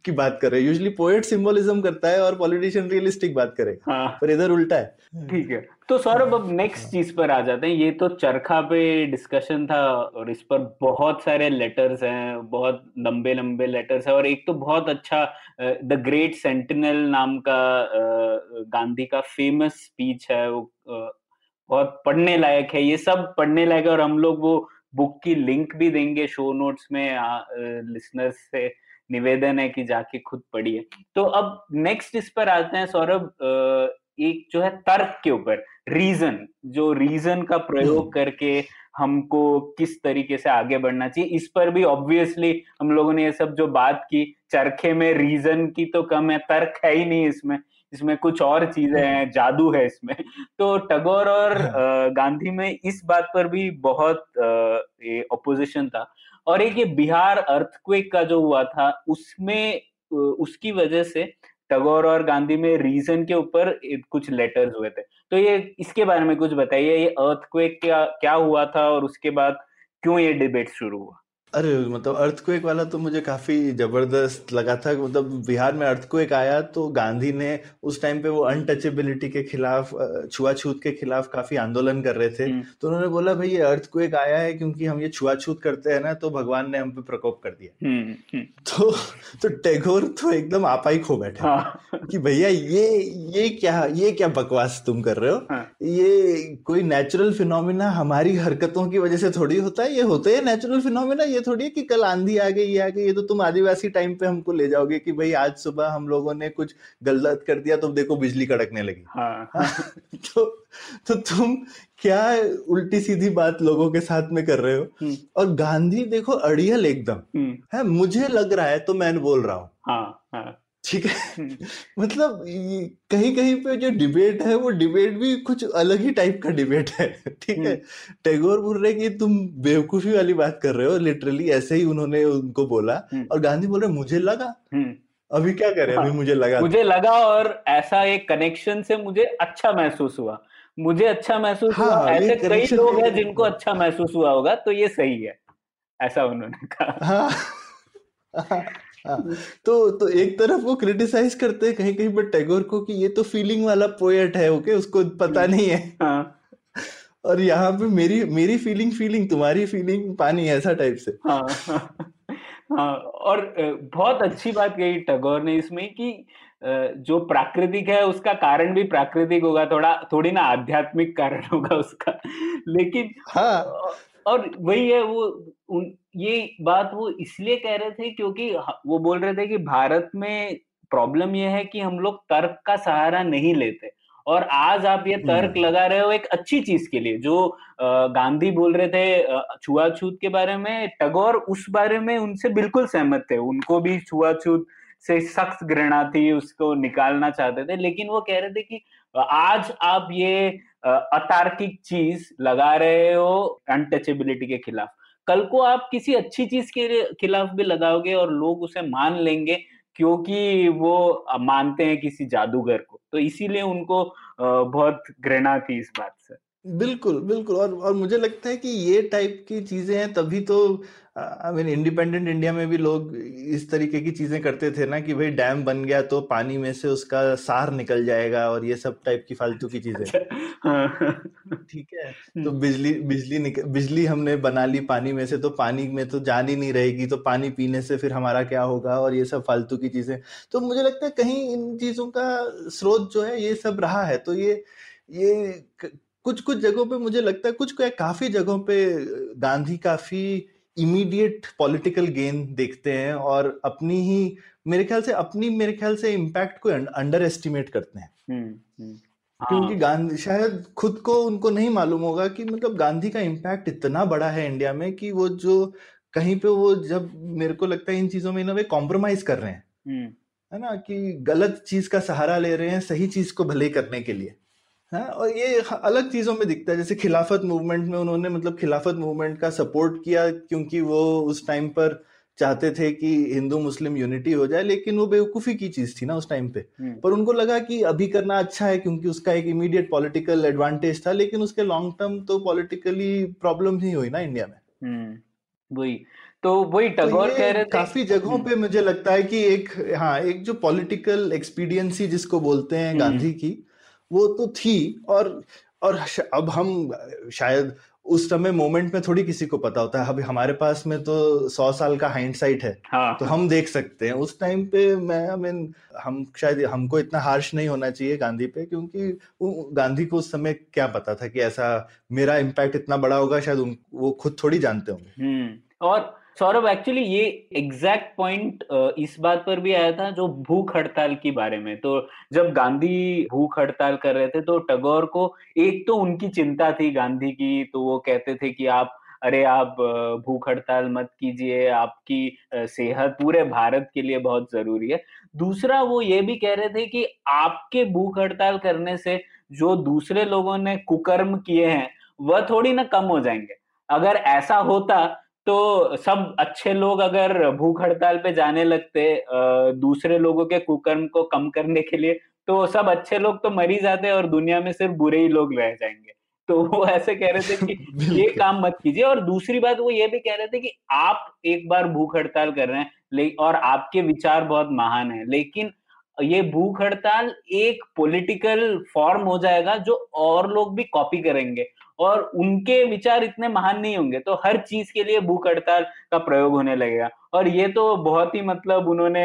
की बात कर रहे हैं। यूजुअली पोएट सिंबलिज्म करता है और पॉलिटिशियन रियलिस्टिक बात करेगा। हाँ, पर इधर उल्टा है। ठीक है, तो सौरभ अब नेक्स्ट चीज पर आ जाते हैं। ये तो चरखा पे डिस्कशन था और इस पर बहुत सारे लेटर्स हैं, बहुत लंबे लंबे लेटर्स हैं। और एक तो बहुत अच्छा द ग्रेट सेंटिनल नाम का गांधी का फेमस स्पीच है, वो बहुत पढ़ने लायक है। ये सब पढ़ने लायक है और हम लोग वो बुक की लिंक भी देंगे शो नोट्स में। लिसनर्स से निवेदन है कि जाके खुद पढ़िए। तो अब नेक्स्ट इस पर आते हैं सौरभ, एक जो है तर्क के ऊपर, रीजन, जो रीजन का प्रयोग करके हमको किस तरीके से आगे बढ़ना चाहिए। इस पर भी ऑब्वियसली हम लोगों ने ये सब जो बात की, चरखे में रीजन की तो कम है, तर्क है ही नहीं इसमें, इसमें कुछ और चीजें हैं, जादू है इसमें। तो टैगोर और गांधी में इस बात पर भी बहुत ऑपोजिशन था। और एक ये बिहार अर्थक्वेक का जो हुआ था उसमें, उसकी वजह से टैगोर और गांधी में रीजन के ऊपर कुछ लेटर्स हुए थे। तो ये इसके बारे में कुछ बताइए, ये अर्थक्वेक क्या हुआ था और उसके बाद क्यों ये डिबेट शुरू हुआ? अरे मतलब अर्थक्वेक वाला तो मुझे काफी जबरदस्त लगा था। मतलब बिहार में अर्थक्वेक आया तो गांधी ने उस टाइम पे वो अनटचेबिलिटी के खिलाफ, छुआछूत के खिलाफ काफी आंदोलन कर रहे थे। तो उन्होंने बोला भाई ये अर्थक्वेक आया है क्योंकि हम ये छुआछूत करते हैं ना, तो भगवान ने हम पे प्रकोप कर दिया। तो टैगोर तो एकदम आपाइक हो बैठे। हाँ। कि भैया ये क्या बकवास तुम कर रहे हो। हाँ। ये कोई नेचुरल फिनोमिना हमारी हरकतों की वजह से थोड़ी होता है, ये होते हैं नेचुरल फिनोमिना। ये थोड़ी है कि कल आंधी आ गई, ये आ गई, ये तो तुम आदिवासी टाइम पे हमको ले जाओगे कि भाई आज सुबह हम लोगों ने कुछ गलत कर दिया तो देखो बिजली कड़कने लगी। हाँ। तो तुम क्या उल्टी सीधी बात लोगों के साथ में कर रहे हो। और गांधी देखो अड़ियल एकदम है, मुझे लग रहा है तो मैं बोल रहा हूँ। हाँ। ठीक है। मतलब कहीं कहीं पे जो डिबेट है वो डिबेट भी कुछ अलग ही टाइप का डिबेट है। ठीक है, टैगोर बोल रहे कि तुम बेवकूफी वाली बात कर रहे हो, लिटरली ऐसे ही उन्होंने उनको बोला। और गांधी बोल रहे मुझे लगा, अभी क्या करें। अभी मुझे लगा और ऐसा एक कनेक्शन से मुझे अच्छा महसूस हुआ। हाँ, ऐसे कई लोग हैं जिनको अच्छा महसूस हुआ होगा, तो ये सही है, ऐसा उन्होंने कहा। तो एक तरफ वो क्रिटिसाइज करते हैं कहीं कहीं पर टैगोर को कि ये तो फीलिंग वाला पोएट है, ओके, उसको पता नहीं है। हाँ। और यहाँ पे मेरी फीलिंग तुम्हारी फीलिंग पानी, ऐसा टाइप से। हाँ। और बहुत अच्छी बात कही टैगोर ने इसमें कि जो प्राकृतिक है उसका कारण भी प्राकृतिक होगा, थोड़ी ना आध्यात्मिक कारण होगा उसका, लेकिन। हाँ। और वही है ये बात वो इसलिए कह रहे थे क्योंकि वो बोल रहे थे कि भारत में प्रॉब्लम ये है कि हम लोग तर्क का सहारा नहीं लेते। और आज आप ये तर्क लगा रहे हो एक अच्छी चीज के लिए, जो गांधी बोल रहे थे छुआछूत के बारे में, टैगोर उस बारे में उनसे बिल्कुल सहमत थे। उनको भी छुआछूत से सख्त घृणा थी, उसको निकालना चाहते थे, लेकिन वो कह रहे थे कि आज आप ये अतार्किक चीज लगा रहे हो अनटचेबिलिटी के खिलाफ, कल को आप किसी अच्छी चीज के खिलाफ भी लगाओगे और लोग उसे मान लेंगे क्योंकि वो मानते हैं किसी जादूगर को। तो इसीलिए उनको बहुत घृणा थी इस बात से। बिल्कुल बिल्कुल। और मुझे लगता है कि ये टाइप की चीजें हैं, तभी तो आई मीन इंडिपेंडेंट इंडिया में भी लोग इस तरीके की चीजें करते थे ना, कि भाई डैम बन गया तो पानी में से उसका सार निकल जाएगा और ये सब टाइप की फालतू की चीजें। ठीक है, तो बिजली हमने बना ली पानी में से, तो पानी में तो जान ही नहीं रहेगी, तो पानी पीने से फिर हमारा क्या होगा, और ये सब फालतू की चीजें। तो मुझे लगता है कहीं इन चीजों का स्रोत जो है ये सब रहा है। तो ये कुछ जगहों पे मुझे लगता है, काफी जगहों पे गांधी काफी इमीडिएट पॉलिटिकल गेन देखते हैं और अपनी ही मेरे ख्याल से इम्पैक्ट को अंडर एस्टिमेट करते हैं। क्योंकि गांधी शायद खुद को उनको नहीं मालूम होगा कि मतलब गांधी का इम्पैक्ट इतना बड़ा है इंडिया में कि वो जो कहीं पे वो जब मेरे को लगता है इन चीजों में इन्होंने कॉम्प्रोमाइज कर रहे हैं, है ना, कि गलत चीज का सहारा ले रहे हैं सही चीज को भले करने के लिए। हाँ, और ये अलग चीजों में दिखता है, जैसे खिलाफत मूवमेंट में उन्होंने मतलब खिलाफत मूवमेंट का सपोर्ट किया क्योंकि वो उस टाइम पर चाहते थे कि हिंदू मुस्लिम यूनिटी हो जाए, लेकिन वो बेवकूफी की चीज थी ना उस टाइम पे। पर उनको लगा कि अभी करना अच्छा है क्योंकि उसका एक इमीडिएट पॉलिटिकल एडवांटेज था, लेकिन उसके लॉन्ग टर्म तो पॉलिटिकली प्रॉब्लम ही हुई ना इंडिया में। वही टैगोर कह रहे थे काफी जगहों पे मुझे लगता है कि एक जो पॉलिटिकल एक्सपीडियंसी जिसको बोलते हैं गांधी की, वो तो थी। और अब हम शायद उस समय मोमेंट में थोड़ी किसी को पता होता है, अभी हमारे पास में तो 100 साल का हाइंडसाइट है। हाँ, तो हम देख सकते हैं उस टाइम पे। हम शायद हमको इतना हार्श नहीं होना चाहिए गांधी पे, क्योंकि गांधी को उस समय क्या पता था कि ऐसा मेरा इम्पैक्ट इतना बड़ा होगा, शायद वो खुद थोड़ी जानते होंगे। और सौरभ, एक्चुअली ये एग्जैक्ट पॉइंट इस बात पर भी आया था जो भूख हड़ताल के बारे में। तो जब गांधी भूख हड़ताल कर रहे थे तो टैगोर को एक तो उनकी चिंता थी गांधी की, तो वो कहते थे कि आप भूख हड़ताल मत कीजिए, आपकी सेहत पूरे भारत के लिए बहुत जरूरी है। दूसरा, वो ये भी कह रहे थे कि आपके भूख हड़ताल करने से जो दूसरे लोगों ने कुकर्म किए हैं वह थोड़ी ना कम हो जाएंगे। अगर ऐसा होता तो सब अच्छे लोग अगर भूख हड़ताल पे जाने लगते दूसरे लोगों के कुकर्म को कम करने के लिए, तो सब अच्छे लोग तो मर ही जाते और दुनिया में सिर्फ बुरे ही लोग रह जाएंगे। तो वो ऐसे कह रहे थे कि ये काम मत कीजिए। और दूसरी बात, वो ये भी कह रहे थे कि आप एक बार भूख हड़ताल कर रहे हैं और आपके विचार बहुत महान है, लेकिन ये भूख हड़ताल एक पॉलिटिकल फॉर्म हो जाएगा जो और लोग भी कॉपी करेंगे और उनके विचार इतने महान नहीं होंगे, तो हर चीज के लिए भूख हड़ताल का प्रयोग होने लगेगा। और ये तो बहुत ही मतलब उन्होंने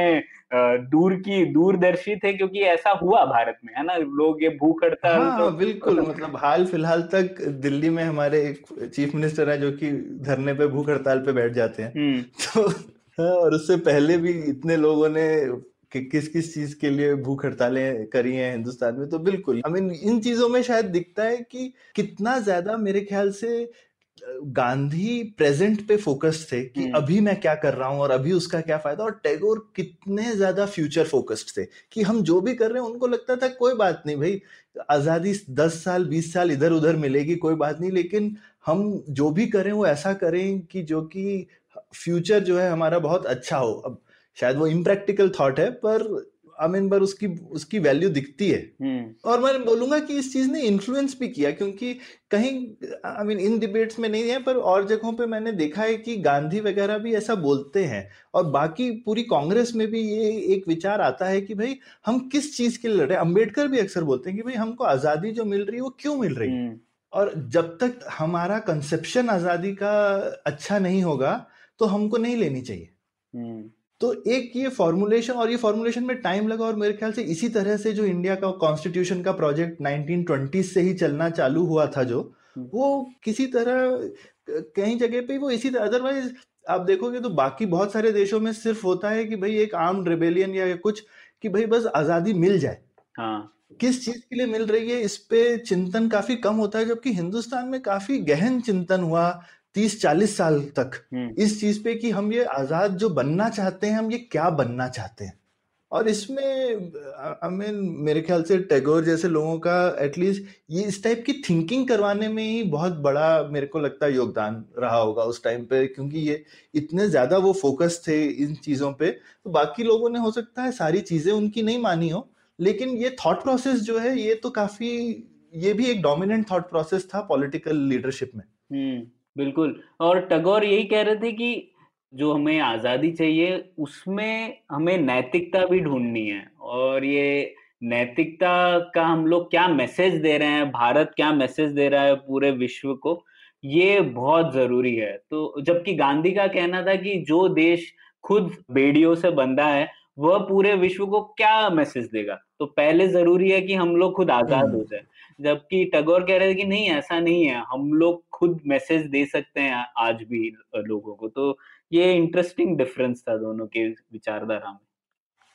दूरदर्शी थे, क्योंकि ऐसा हुआ भारत में, है ना, लोग ये भूख हड़ताल। हाँ, बिल्कुल। मतलब हाल फिलहाल तक दिल्ली में हमारे एक चीफ मिनिस्टर है जो कि धरने पे भूख हड़ताल पे बैठ जाते हैं। तो और उससे पहले भी इतने लोगों ने कि किस किस चीज के लिए भूख हड़तालें करी हैं हिंदुस्तान में। तो बिल्कुल इन चीजों में शायद दिखता है कि कितना ज्यादा मेरे ख्याल से गांधी प्रेजेंट पे फोकस्ड थे कि अभी मैं क्या कर रहा हूं और अभी उसका क्या फायदा, और टैगोर कितने ज्यादा फ्यूचर फोकस्ड थे कि हम जो भी कर रहे हैं, उनको लगता था कोई बात नहीं भाई, आजादी 10 साल 20 साल इधर उधर मिलेगी, कोई बात नहीं, लेकिन हम जो भी करें वो ऐसा करें कि जो कि फ्यूचर जो है हमारा बहुत अच्छा हो। अब शायद वो इम्प्रैक्टिकल थॉट है, पर पर उसकी वैल्यू दिखती है। और मैं बोलूंगा कि इस चीज ने इन्फ्लुएंस भी किया, क्योंकि कहीं इन डिबेट्स में नहीं है पर और जगहों पे मैंने देखा है कि गांधी वगैरह भी ऐसा बोलते हैं, और बाकी पूरी कांग्रेस में भी ये एक विचार आता है कि भाई हम किस चीज के लिए लड़ रहे हैं। अम्बेडकर भी अक्सर बोलते हैं कि भाई हमको आजादी जो मिल रही है वो क्यों मिल रही है, और जब तक हमारा कंसेप्शन आजादी का अच्छा नहीं होगा तो हमको नहीं लेनी चाहिए। तो एक ये फॉर्मुलेशन, और ये फॉर्मुलेशन में टाइम लगा, और मेरे ख्याल से इसी तरह से जो इंडिया का कॉन्स्टिट्यूशन का प्रोजेक्ट 1920 से ही चलना चालू हुआ था, जो वो किसी तरह कहीं जगह पे वो इसी तरह, अदरवाइज आप देखोगे तो बाकी बहुत सारे देशों में सिर्फ होता है कि भाई एक आर्म्ड रिबेलियन या कुछ, कि भाई बस आजादी मिल जाए। हाँ, किस चीज के लिए मिल रही है इस पे चिंतन काफी कम होता है, जबकि हिंदुस्तान में काफी गहन चिंतन हुआ 30-40 साल तक इस चीज पे कि हम ये आजाद जो बनना चाहते हैं, हम ये क्या बनना चाहते हैं। और इसमें मेरे ख्याल से टैगोर जैसे लोगों का एटलीस्ट ये इस टाइप की थिंकिंग करवाने में ही बहुत बड़ा मेरे को लगता है योगदान रहा होगा उस टाइम पे, क्योंकि ये इतने ज्यादा वो फोकस थे इन चीजों पे। तो बाकी लोगों ने हो सकता है सारी चीजें उनकी नहीं मानी हो, लेकिन ये थॉट प्रोसेस जो है ये तो काफी ये भी एक डोमिनेंट थॉट प्रोसेस था पॉलिटिकल लीडरशिप में। बिल्कुल, और टैगोर यही कह रहे थे कि जो हमें आजादी चाहिए उसमें हमें नैतिकता भी ढूंढनी है, और ये नैतिकता का हम लोग क्या मैसेज दे रहे हैं, भारत क्या मैसेज दे रहा है पूरे विश्व को, ये बहुत जरूरी है। तो जबकि गांधी का कहना था कि जो देश खुद बेड़ियों से बंधा है वह पूरे विश्व को क्या मैसेज देगा, तो पहले जरूरी है कि हम लोग खुद आजाद हो जाए। जबकि टैगोर कह रहे थे कि नहीं ऐसा नहीं है, हम लोग खुद मैसेज दे सकते हैं आज भी लोगों को। तो ये इंटरेस्टिंग डिफरेंस था दोनों के विचारधारा में।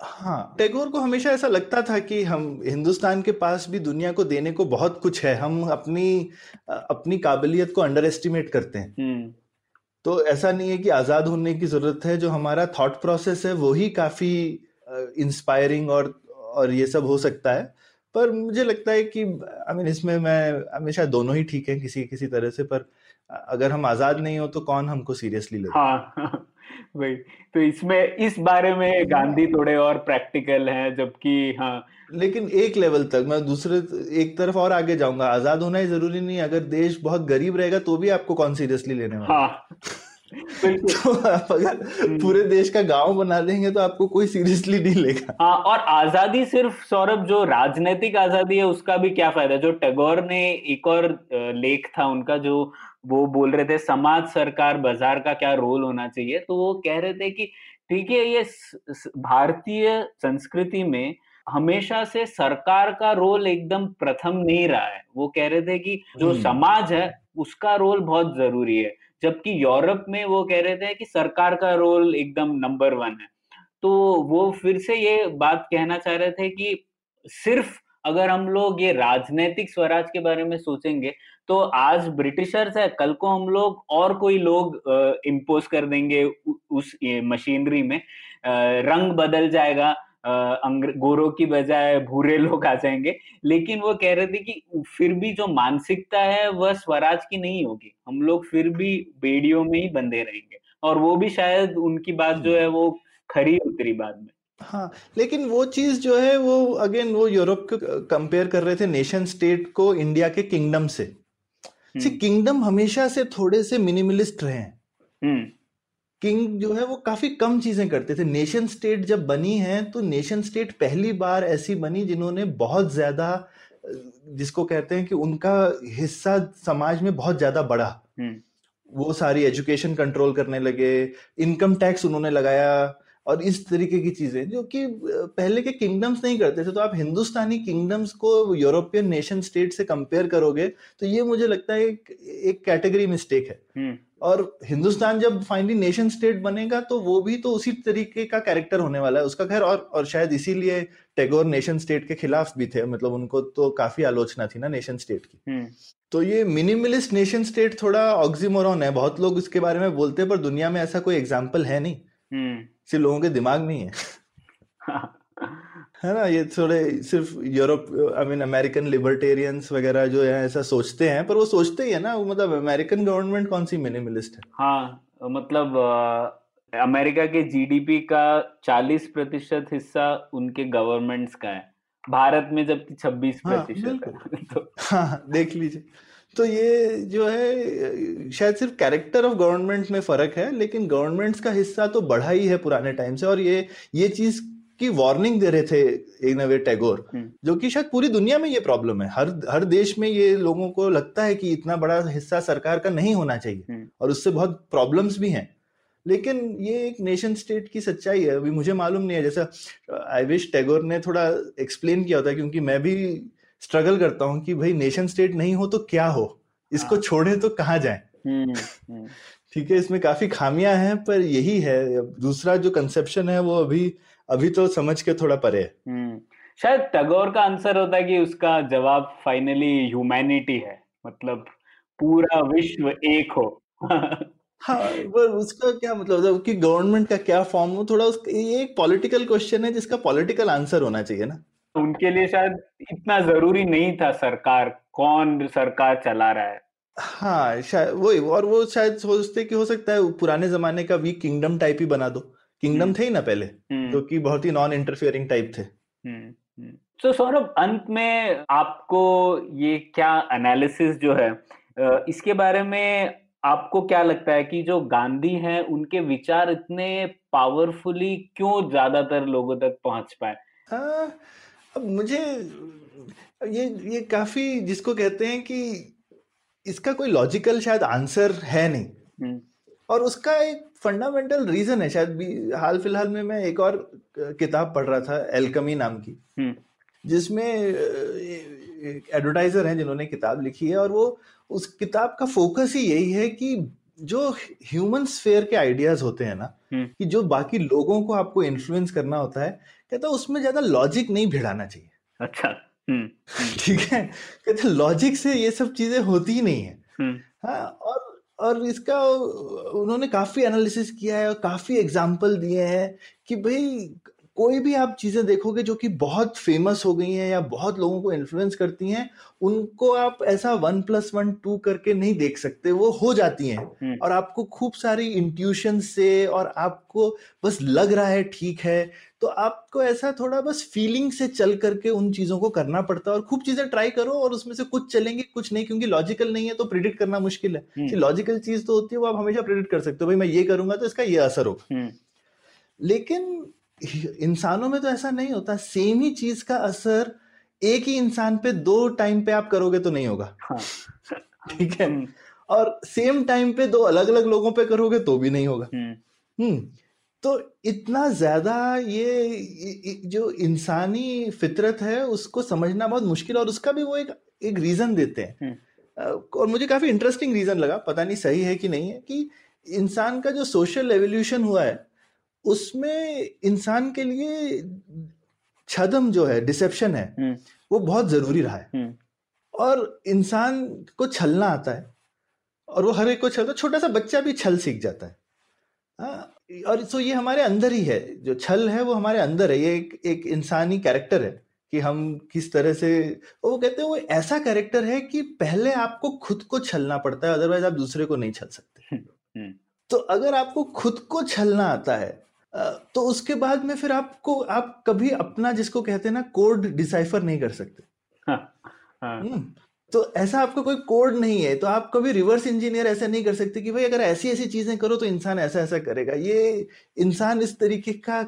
हाँ, टैगोर को हमेशा ऐसा लगता था कि हम हिंदुस्तान के पास भी दुनिया को देने को बहुत कुछ है, हम अपनी काबिलियत को अंडर एस्टिमेट करते हैं। तो ऐसा नहीं है कि आजाद होने की जरूरत है, जो हमारा थॉट प्रोसेस है वो ही काफी इंस्पायरिंग और ये सब हो सकता है। पर मुझे लगता है कि इसमें मैं हमेशा दोनों ही ठीक है किसी किसी तरह से, पर अगर हम आजाद नहीं हो तो कौन हमको सीरियसली ले। हाँ भाई, तो इसमें इस बारे में गांधी थोड़े और प्रैक्टिकल हैं, जबकि हाँ लेकिन एक लेवल तक मैं दूसरे एक तरफ और आगे जाऊंगा, आजाद होना ही जरूरी नहीं, अगर देश बहुत गरीब रहेगा तो भी आपको कौन सीरियसली लेने वाला। हाँ तो आप अगर पूरे देश का गांव बना देंगे तो आपको कोई सीरियसली नहीं लेगा। हाँ, और आजादी सिर्फ सौरभ जो राजनीतिक आजादी है उसका भी क्या फायदा। जो टैगोर ने एक और लेख था उनका, जो वो बोल रहे थे समाज सरकार बाजार का क्या रोल होना चाहिए, तो वो कह रहे थे कि ठीक है ये भारतीय संस्कृति में हमेशा से सरकार का रोल एकदम प्रथम नहीं रहा है। वो कह रहे थे कि जो समाज है उसका रोल बहुत जरूरी है, जबकि यूरोप में वो कह रहे थे कि सरकार का रोल एकदम नंबर वन है। तो वो फिर से ये बात कहना चाह रहे थे कि सिर्फ अगर हम लोग ये राजनीतिक स्वराज के बारे में सोचेंगे तो आज ब्रिटिशर्स है, कल को हम लोग और कोई लोग इम्पोज कर देंगे उस मशीनरी में, रंग बदल जाएगा, गोरों की बजाय भूरे लोग आ जाएंगे। लेकिन वो कह रहे थे कि फिर भी जो मानसिकता है वह स्वराज की नहीं होगी, हम लोग फिर भी बेड़ियों में ही बंधे रहेंगे। और वो भी शायद उनकी बात जो है वो खरी उतरी बाद में। हाँ, लेकिन वो चीज जो है वो अगेन वो यूरोप को कंपेयर कर रहे थे नेशन स्टेट को इंडिया के किंगडम से। किंगडम हमेशा से थोड़े से मिनिमलिस्ट रहे हैं, किंग जो है वो काफी कम चीजें करते थे। नेशन स्टेट जब बनी है तो नेशन स्टेट पहली बार ऐसी बनी जिन्होंने बहुत ज्यादा, जिसको कहते हैं कि उनका हिस्सा समाज में बहुत ज्यादा बढ़ा। वो सारी एजुकेशन कंट्रोल करने लगे, इनकम टैक्स उन्होंने लगाया और इस तरीके की चीजें जो कि पहले के किंगडम्स नहीं करते थे। तो आप हिंदुस्तानी किंगडम्स को यूरोपियन नेशन स्टेट से कंपेयर करोगे तो ये मुझे लगता है एक कैटेगरी मिस्टेक है। और हिंदुस्तान जब फाइनली नेशन स्टेट बनेगा तो वो भी तो उसी तरीके का कैरेक्टर होने वाला है उसका। खैर, और शायद इसीलिए टैगोर नेशन स्टेट के खिलाफ भी थे, मतलब उनको तो काफी आलोचना थी ना नेशन स्टेट की। तो ये मिनिमलिस्ट नेशन स्टेट थोड़ा ऑक्सीमोरॉन है, बहुत लोग इसके बारे में बोलते हैं पर दुनिया में ऐसा कोई एग्जाम्पल है नहीं, सिर्फ लोगों के दिमाग में ही है। है ना, ये थोड़े सिर्फ यूरोप अमेरिकन लिबर्टेरियंस वगैरह जो है ऐसा सोचते हैं, पर वो सोचते ही है ना, मतलब अमेरिकन गवर्नमेंट कौन सी मिनिमलिस्ट है। हाँ, मतलब अमेरिका के जीडीपी का 40% हिस्सा उनके गवर्नमेंट्स का है, भारत में जबकि 26%। हाँ, देख लीजिए। तो ये जो है शायद सिर्फ कैरेक्टर ऑफ गवर्नमेंट में फर्क है, लेकिन गवर्नमेंट्स का हिस्सा तो बढ़ा ही है पुराने टाइम से। और ये चीज की वार्निंग दे रहे थे इन अ वे टैगोर, जो कि शायद पूरी दुनिया में ये प्रॉब्लम है, हर देश में ये लोगों को लगता है कि इतना बड़ा हिस्सा सरकार का नहीं होना चाहिए और उससे बहुत प्रॉब्लम्स भी हैं। लेकिन ये एक नेशन स्टेट की सच्चाई है। अभी मुझे मालूम नहीं है, जैसा आई विश टैगोर ने थोड़ा एक्सप्लेन किया होता, क्योंकि मैं भी स्ट्रगल करता हूँ कि भाई नेशन स्टेट नहीं हो तो क्या हो, इसको छोड़े तो कहाँ जाए। ठीक है, इसमें काफी खामियां हैं पर यही है। दूसरा जो कंसेप्शन है वो अभी तो समझ के थोड़ा परे है। शायद टैगोर का आंसर होता है कि उसका जवाब फाइनली ह्यूमैनिटी है, मतलब पूरा विश्व एक हो। हाँ, उसका क्या मतलब कि गवर्नमेंट का क्या फॉर्म हो, थोड़ा ये एक पॉलिटिकल क्वेश्चन है जिसका पॉलिटिकल आंसर होना चाहिए ना। उनके लिए शायद इतना जरूरी नहीं था सरकार, कौन सरकार चला रहा है। हाँ, शायद वो शायद सोचते कि हो सकता है पुराने जमाने का भी किंगडम टाइप ही बना दो। किंगडम थे ही ना पहले, जो कि बहुत ही नॉन इंटरफियरिंग टाइप थे। तो सौरभ, अंत में आपको ये क्या एनालिसिस जो है इसके बारे में आपको क्या लगता है कि जो गांधी हैं उनके विचार इतने पावरफुली क्यों ज्यादातर लोगों तक पहुंच पाए? मुझे ये काफी, जिसको कहते हैं कि इसका कोई लॉजिकल शायद आंसर है नहीं, और उसका एक फंडामेंटल रीजन है शायद भी। हाल फिलहाल में मैं एक और किताब पढ़ रहा था, एल्केमी नाम की, जिसमें एडवर्टाइजर हैं जिन्होंने किताब लिखी है, और वो उस किताब का फोकस ही यही है कि जो ह्यूमन स्फेयर के आइडियाज होते हैं ना, कि जो बाकी लोगों को आपको इन्फ्लुएंस करना होता है, कहता है उसमें ज्यादा लॉजिक नहीं भिड़ाना चाहिए। अच्छा, ठीक है, कहता है लॉजिक से ये सब चीजें होती ही नहीं है। हाँ, और इसका उन्होंने काफी एनालिसिस किया है और काफी एग्जाम्पल दिए हैं कि भाई कोई भी आप चीजें देखोगे जो कि बहुत फेमस हो गई हैं या बहुत लोगों को इन्फ्लुएंस करती हैं, उनको आप ऐसा 1+1=2 करके नहीं देख सकते, वो हो जाती हैं। और आपको खूब सारी इंट्यूशन से, और आपको बस लग रहा है ठीक है, तो आपको ऐसा थोड़ा बस फीलिंग से चल करके उन चीजों को करना पड़ता है। और खूब चीजें ट्राई करो और उसमें से कुछ चलेंगी कुछ नहीं, क्योंकि लॉजिकल नहीं है तो प्रिडिक्ट करना मुश्किल है। लॉजिकल चीज तो होती है वो आप हमेशा प्रिडिक्ट कर सकते हो, भाई मैं ये करूंगा तो इसका ये असर होगा, लेकिन इंसानों में तो ऐसा नहीं होता। सेम ही चीज का असर एक ही इंसान पे 2 टाइम पे आप करोगे तो नहीं होगा, ठीक है, और सेम टाइम पे 2 अलग अलग लोगों पे करोगे तो भी नहीं होगा। तो इतना ज्यादा ये जो इंसानी फितरत है उसको समझना बहुत मुश्किल, और उसका भी वो एक रीजन देते हैं, और मुझे काफी इंटरेस्टिंग रीजन लगा, पता नहीं सही है कि नहीं है, कि इंसान का जो सोशल एवोल्यूशन हुआ है उसमें इंसान के लिए छदम जो है, डिसेप्शन है, वो बहुत जरूरी रहा है। और इंसान को छलना आता है, और वो हर एक को छलता, छोटा सा बच्चा भी छल सीख जाता है। और तो ये हमारे अंदर ही है, जो छल है वो हमारे अंदर है, ये एक इंसानी कैरेक्टर है कि हम किस तरह से, वो कहते हैं वो ऐसा कैरेक्टर है कि पहले आपको खुद को छलना पड़ता है, अदरवाइज आप दूसरे को नहीं छल सकते। तो अगर आपको खुद को छलना आता है तो उसके बाद में फिर आप कभी अपना, जिसको कहते हैं ना, कोड डिसाइफर नहीं कर सकते। तो ऐसा आपका कोई कोड नहीं है, तो आप कभी रिवर्स इंजीनियर ऐसा नहीं कर सकते कि भाई अगर ऐसी ऐसी चीजें करो तो इंसान ऐसा ऐसा करेगा। ये इंसान इस तरीके का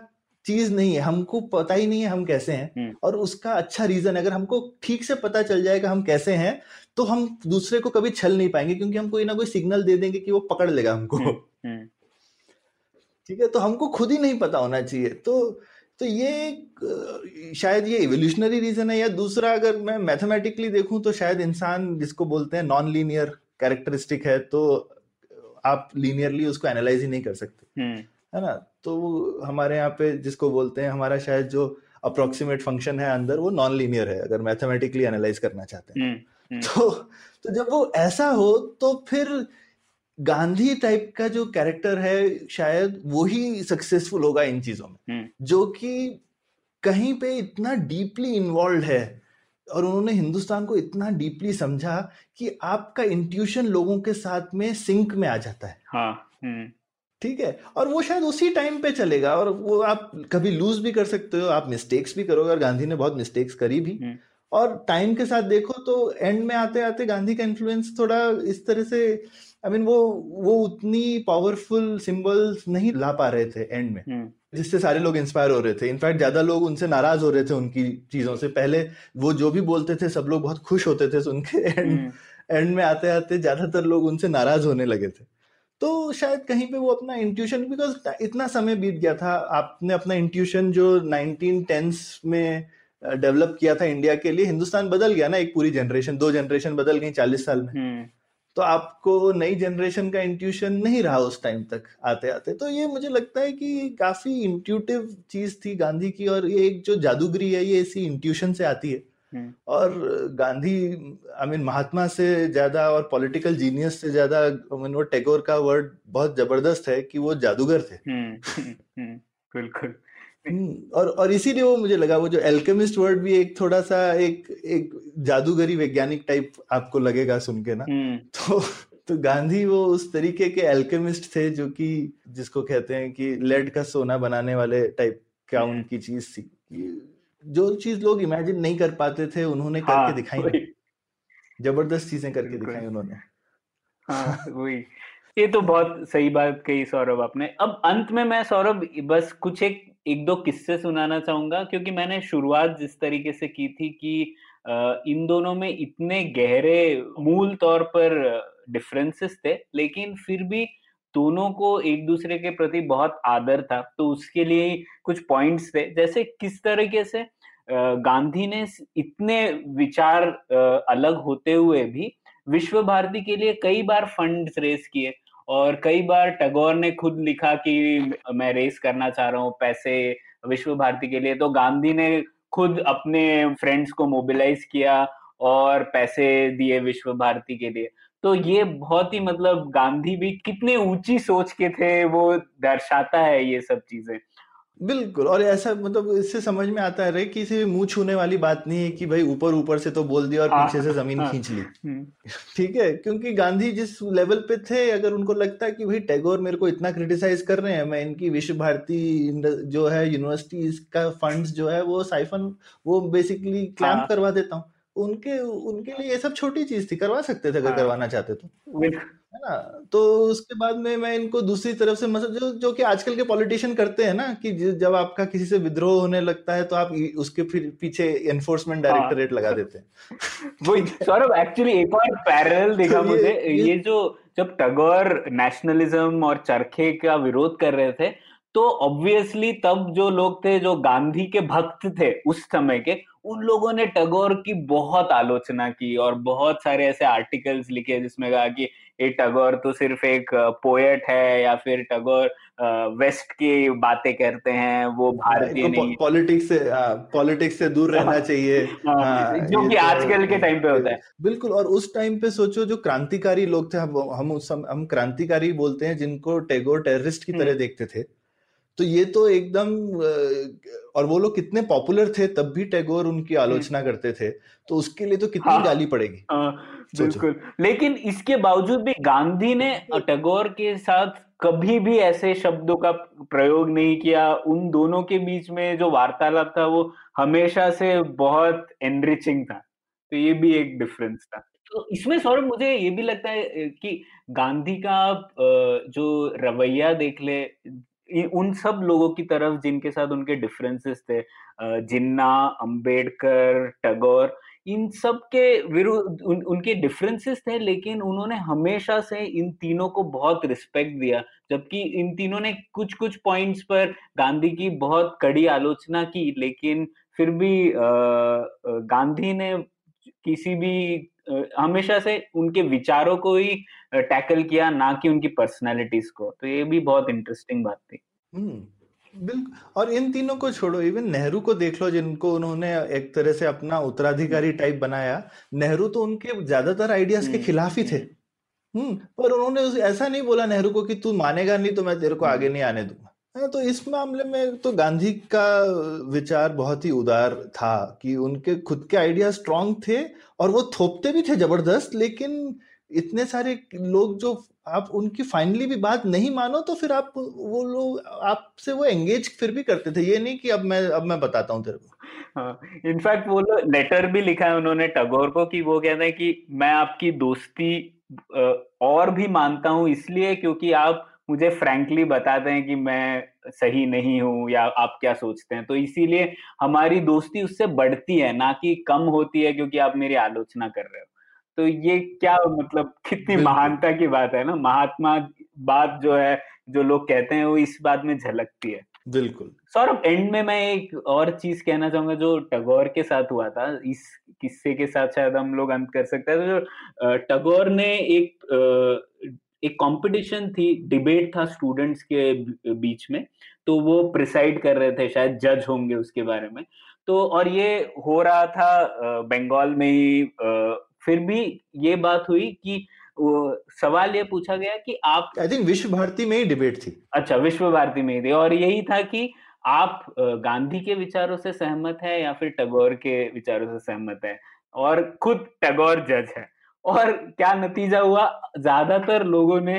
चीज नहीं है, हमको पता ही नहीं है हम कैसे हैं, और उसका अच्छा रीजन, अगर हमको ठीक से पता चल जाएगा हम कैसे हैं तो हम दूसरे को कभी छल नहीं पाएंगे, क्योंकि हम कोई ना कोई सिग्नल दे देंगे कि वो पकड़ लेगा हमको। ठीक है, तो हमको खुद ही नहीं पता होना चाहिए। तो ये शायद ये इवोल्यूशनरी रीजन है, या दूसरा अगर मैं मैथमेटिकली देखूं तो शायद इंसान, जिसको बोलते हैं नॉन लीनियर कैरेक्टरिस्टिक है, तो आप लीनियरली उसको एनालाइज ही नहीं कर सकते, है ना। तो हमारे यहाँ पे जिसको बोलते हैं, हमारा शायद जो अप्रोक्सीमेट फंक्शन है अंदर, वो नॉन लीनियर है अगर मैथमेटिकली एनालाइज करना चाहते हैं। तो जब वो ऐसा हो तो फिर गांधी टाइप का जो कैरेक्टर है शायद वो ही सक्सेसफुल होगा इन चीजों में, जो कि कहीं पे इतना डीपली इन्वॉल्व है, और उन्होंने हिंदुस्तान को इतना डीपली समझा कि आपका इंट्यूशन लोगों के साथ में सिंक में आ जाता है। हाँ, ठीक है, और वो शायद उसी टाइम पे चलेगा, और वो आप कभी लूज भी कर सकते हो, आप मिस्टेक्स भी करोगे, और गांधी ने बहुत मिस्टेक्स करी भी, और टाइम के साथ देखो तो एंड में आते आते गांधी का इन्फ्लुएंस थोड़ा इस तरह से, आई मीन वो उतनी पावरफुल सिंबल्स नहीं ला पा रहे थे एंड में, जिससे सारे लोग इंस्पायर हो रहे थे। इनफैक्ट ज्यादा लोग उनसे नाराज हो रहे थे उनकी चीजों से। पहले वो जो भी बोलते थे सब लोग बहुत खुश होते थे सुन के, एंड में आते आते ज्यादातर लोग उनसे नाराज होने लगे थे। तो शायद कहीं पे वो अपना इंट्यूशन, बिकॉज इतना समय बीत गया था, आपने अपना इंट्यूशन जो 1910s में डेवलप किया था इंडिया के लिए, हिंदुस्तान बदल गया ना, एक पूरी जनरेशन, 2 जनरेशन बदल गई 40 साल में, तो आपको नई जनरेशन का इंट्यूशन नहीं रहा उस टाइम तक आते आते। तो ये मुझे लगता है कि काफी इंट्यूटिव चीज थी गांधी की, और ये एक जो जादूगरी है ये इसी इंट्यूशन से आती है। और गांधी, आई मीन, महात्मा से ज्यादा और पॉलिटिकल जीनियस से ज्यादा, आई मीन, वो टैगोर का वर्ड बहुत जबरदस्त है कि वो जादूगर थे। बिल्कुल। और इसीलिए वो मुझे लगा, वो जो एल्केमिस्ट वर्ड भी एक थोड़ा सा एक जादूगरी वैज्ञानिक टाइप आपको लगेगा सुन के ना। तो गांधी वो उस तरीके के एल्केमिस्ट थे जो कि, जिसको कहते हैं कि लेड का सोना बनाने वाले टाइप का उनकी चीज थी। जो चीज लोग इमेजिन नहीं कर पाते थे उन्होंने करके दिखाई, जबरदस्त चीजें करके दिखाई उन्होंने। वही, ये तो बहुत सही बात कही सौरभ आपने। अब अंत में मैं सौरभ बस कुछ एक दो किस्से सुनाना चाहूंगा, क्योंकि मैंने शुरुआत जिस तरीके से की थी कि इन दोनों में इतने गहरे मूल तौर पर डिफरेंसेस थे, लेकिन फिर भी दोनों को एक दूसरे के प्रति बहुत आदर था। तो उसके लिए कुछ पॉइंट्स थे, जैसे किस तरीके से गांधी ने इतने विचार अलग होते हुए भी विश्व भारती के लिए कई बार फंड्स रेस किए, और कई बार टैगोर ने खुद लिखा कि मैं रेस करना चाह रहा हूँ पैसे विश्व भारती के लिए, तो गांधी ने खुद अपने फ्रेंड्स को मोबिलाइज किया और पैसे दिए विश्व भारती के लिए। तो ये बहुत ही मतलब गांधी भी कितने ऊंची सोच के थे वो दर्शाता है ये सब चीजें। बिल्कुल, और ऐसा मतलब इससे समझ में आता है कि इसे मुंह छूने वाली बात नहीं है कि भाई ऊपर ऊपर से तो बोल दिया और पीछे से जमीन खींच ली। ठीक है, क्योंकि गांधी जिस लेवल पे थे, अगर उनको लगता है कि भाई टैगोर मेरे को इतना क्रिटिसाइज कर रहे हैं, मैं इनकी विश्व भारती जो है यूनिवर्सिटीज का फंड्स जो है वो साइफन वो बेसिकली क्लैम्प करवा देता हूँ, उनके लिए ये सब छोटी चीज थी, करवा सकते थे अगर करवाना चाहते तो, है ना। तो उसके बाद में मैं इनको दूसरी तरफ से मतलब जो कि आजकल के पॉलिटिशियन करते हैं ना, कि जब आपका किसी से विद्रोह होने लगता है तो आप उसके फिर पीछे एनफोर्समेंट डायरेक्टरेट लगा देते हैं। वो सौरभ एक्चुअली एक और पैरेलल देखा मुझे, ये जो जब टैगोर नेशनलिज्म और चरखे का विरोध कर रहे थे, तो ऑब्वियसली तब जो लोग थे जो गांधी के भक्त थे उस समय के, उन लोगों ने टैगोर की बहुत आलोचना की और बहुत सारे ऐसे आर्टिकल्स लिखे जिसमें कहा कि ये टैगोर तो सिर्फ एक पोएट है, या फिर टैगोर वेस्ट की बातें करते हैं, वो भारतीय नहीं, पॉलिटिक्स से दूर रहना चाहिए, जो कि आजकल के टाइम पे होता है। बिल्कुल, और उस टाइम पे सोचो जो क्रांतिकारी लोग थे, हम क्रांतिकारी बोलते हैं जिनको टैगोर टेररिस्ट की तरह देखते थे, तो ये तो एकदम, और वो लोग कितने पॉपुलर थे, तब भी टैगोर उनकी आलोचना करते थे, तो उसके लिए तो कितनी गाली पड़ेगी। बिल्कुल, लेकिन इसके बावजूद भी गांधी ने टैगोर के साथ कभी भी ऐसे शब्दों का प्रयोग नहीं किया। उन दोनों के बीच में जो वार्तालाप था वो हमेशा से बहुत एनरिचिंग था, तो ये भी एक डिफरेंस था। तो इसमें सौरभ मुझे ये भी लगता है कि गांधी का जो रवैया देख ले उन सब लोगों की तरफ जिनके साथ उनके डिफरेंसेस थे, जिन्ना, अंबेडकर, टैगोर, इन सब के विरुद्ध उनके डिफरेंसेस थे, लेकिन उन्होंने हमेशा से इन तीनों को बहुत रिस्पेक्ट दिया, जबकि इन तीनों ने कुछ कुछ पॉइंट्स पर गांधी की बहुत कड़ी आलोचना की, लेकिन फिर भी गांधी ने किसी भी हमेशा से उनके विचारों को ही टैकल किया, ना कि उनकी पर्सनालिटीज को। तो ये भी बहुत इंटरेस्टिंग बात थी। बिल्कुल, और इन तीनों को छोड़ो, इवन नेहरू को देख लो, जिनको उन्होंने एक तरह से अपना उत्तराधिकारी टाइप बनाया। नेहरू तो उनके ज्यादातर आइडियाज के खिलाफ ही थे, पर उन्होंने ऐसा नहीं बोला नेहरू को कि तू मानेगा नहीं तो मैं तेरे को आगे नहीं आने दूंगा। तो इस मामले में तो गांधी का विचार बहुत ही उदार था, कि उनके खुद के आइडिया स्ट्रांग थे और वो थोपते भी थे जबरदस्त, लेकिन इतने सारे लोग जो आप उनकी फाइनली भी बात नहीं मानो तो फिर आप वो लोग आपसे वो एंगेज फिर भी करते थे, ये नहीं कि अब मैं बताता हूँ तेरे को। हाँ, इनफैक्ट वो लेटर भी लिखा है उन्होंने टैगोर को, कि वो कहते हैं कि मैं आपकी दोस्ती और भी मानता हूँ इसलिए क्योंकि आप मुझे फ्रैंकली बताते हैं कि मैं सही नहीं हूं या आप क्या सोचते हैं, तो इसीलिए हमारी दोस्ती उससे बढ़ती है ना कि कम होती है क्योंकि आप मेरी आलोचना कर रहे हो। तो ये क्या मतलब कितनी महानता की बात है ना, महात्मा बात जो है जो लोग कहते हैं वो इस बात में झलकती है। बिल्कुल सौरभ, एंड में मैं एक और चीज कहना चाहूंगा जो टैगोर के साथ हुआ था, इस किस्से के साथ शायद हम लोग अंत कर सकते हैं। तो जो टैगोर ने एक कंपटीशन थी, डिबेट था स्टूडेंट्स के बीच में, तो वो प्रिसाइड कर रहे थे, शायद जज होंगे उसके बारे में, तो और ये हो रहा था बंगाल में ही। फिर भी ये बात हुई कि सवाल ये पूछा गया कि आप, आई थिंक विश्व भारती में ही डिबेट थी, अच्छा विश्व भारती में ही थी, और यही था कि आप गांधी के विचारों से सहमत है या फिर टैगोर के विचारों से सहमत है, और खुद टैगोर जज है। और क्या नतीजा हुआ, ज्यादातर लोगों ने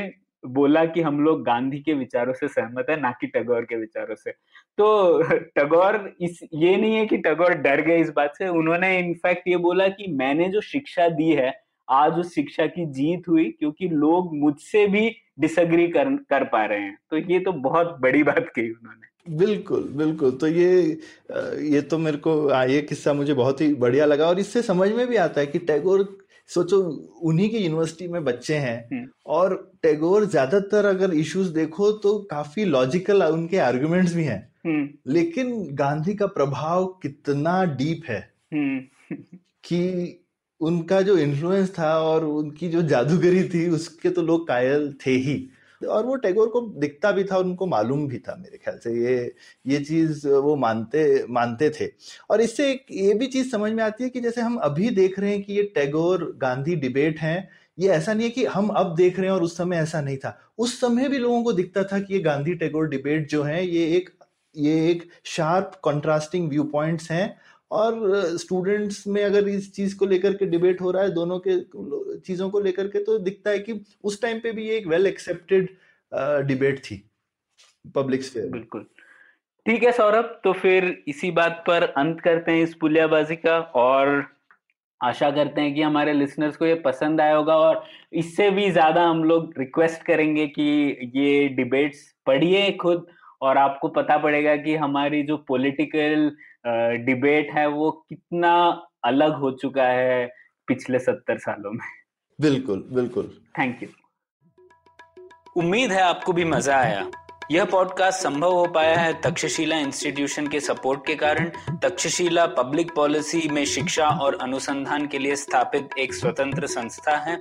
बोला कि हम लोग गांधी के विचारों से सहमत है, ना कि टैगोर के विचारों से। तो टैगोर ये नहीं है कि टैगोर डर गए इस बात से, उन्होंने इनफैक्ट ये बोला कि मैंने जो शिक्षा दी है आज उस शिक्षा की जीत हुई, क्योंकि लोग मुझसे भी डिसएग्री कर पा रहे हैं। तो ये तो बहुत बड़ी बात कही उन्होंने। बिल्कुल बिल्कुल। तो ये तो मेरे को ये किस्सा मुझे बहुत ही बढ़िया लगा, और इससे समझ में भी आता है कि टैगोर, सोचो उन्हीं की यूनिवर्सिटी में बच्चे हैं, और टैगोर ज्यादातर अगर इश्यूज देखो तो काफी लॉजिकल उनके आर्गुमेंट्स भी हैं, लेकिन गांधी का प्रभाव कितना डीप है कि उनका जो इन्फ्लुएंस था और उनकी जो जादूगरी थी उसके तो लोग कायल थे ही, और वो टैगोर को दिखता भी था, उनको मालूम भी था। मेरे ख्याल से ये चीज वो मानते थे। और इससे एक ये भी चीज समझ में आती है कि जैसे हम अभी देख रहे हैं कि ये टैगोर गांधी डिबेट हैं, ये ऐसा नहीं है कि हम अब देख रहे हैं और उस समय ऐसा नहीं था। उस समय भी लोगों को दिखता था कि ये गांधी टैगोर डिबेट जो है ये एक शार्प कॉन्ट्रास्टिंग व्यू पॉइंट्स हैं, और स्टूडेंट्स में अगर इस चीज को लेकर के डिबेट हो रहा है दोनों के चीजों को लेकर के, तो दिखता है कि उस टाइम पे भी ये एक वेल एक्सेप्टेड डिबेट थी पब्लिक स्फीयर। बिल्कुल ठीक है सौरभ, तो फिर इसी बात पर अंत करते हैं इस पुलियाबाजी का, और आशा करते हैं कि हमारे लिसनर्स को ये पसंद आया होगा, और इससे भी ज्यादा हम लोग रिक्वेस्ट करेंगे कि ये डिबेट्स पढ़िए खुद, और आपको पता पड़ेगा कि हमारी जो पॉलिटिकल डिबेट है वो कितना अलग हो चुका है पिछले 70 सालों में। बिल्कुल बिल्कुल, थैंक यू। उम्मीद है आपको भी मजा आया। यह पॉडकास्ट संभव हो पाया है तक्षशिला इंस्टीट्यूशन के सपोर्ट के कारण। तक्षशिला पब्लिक पॉलिसी में शिक्षा और अनुसंधान के लिए स्थापित एक स्वतंत्र संस्था है।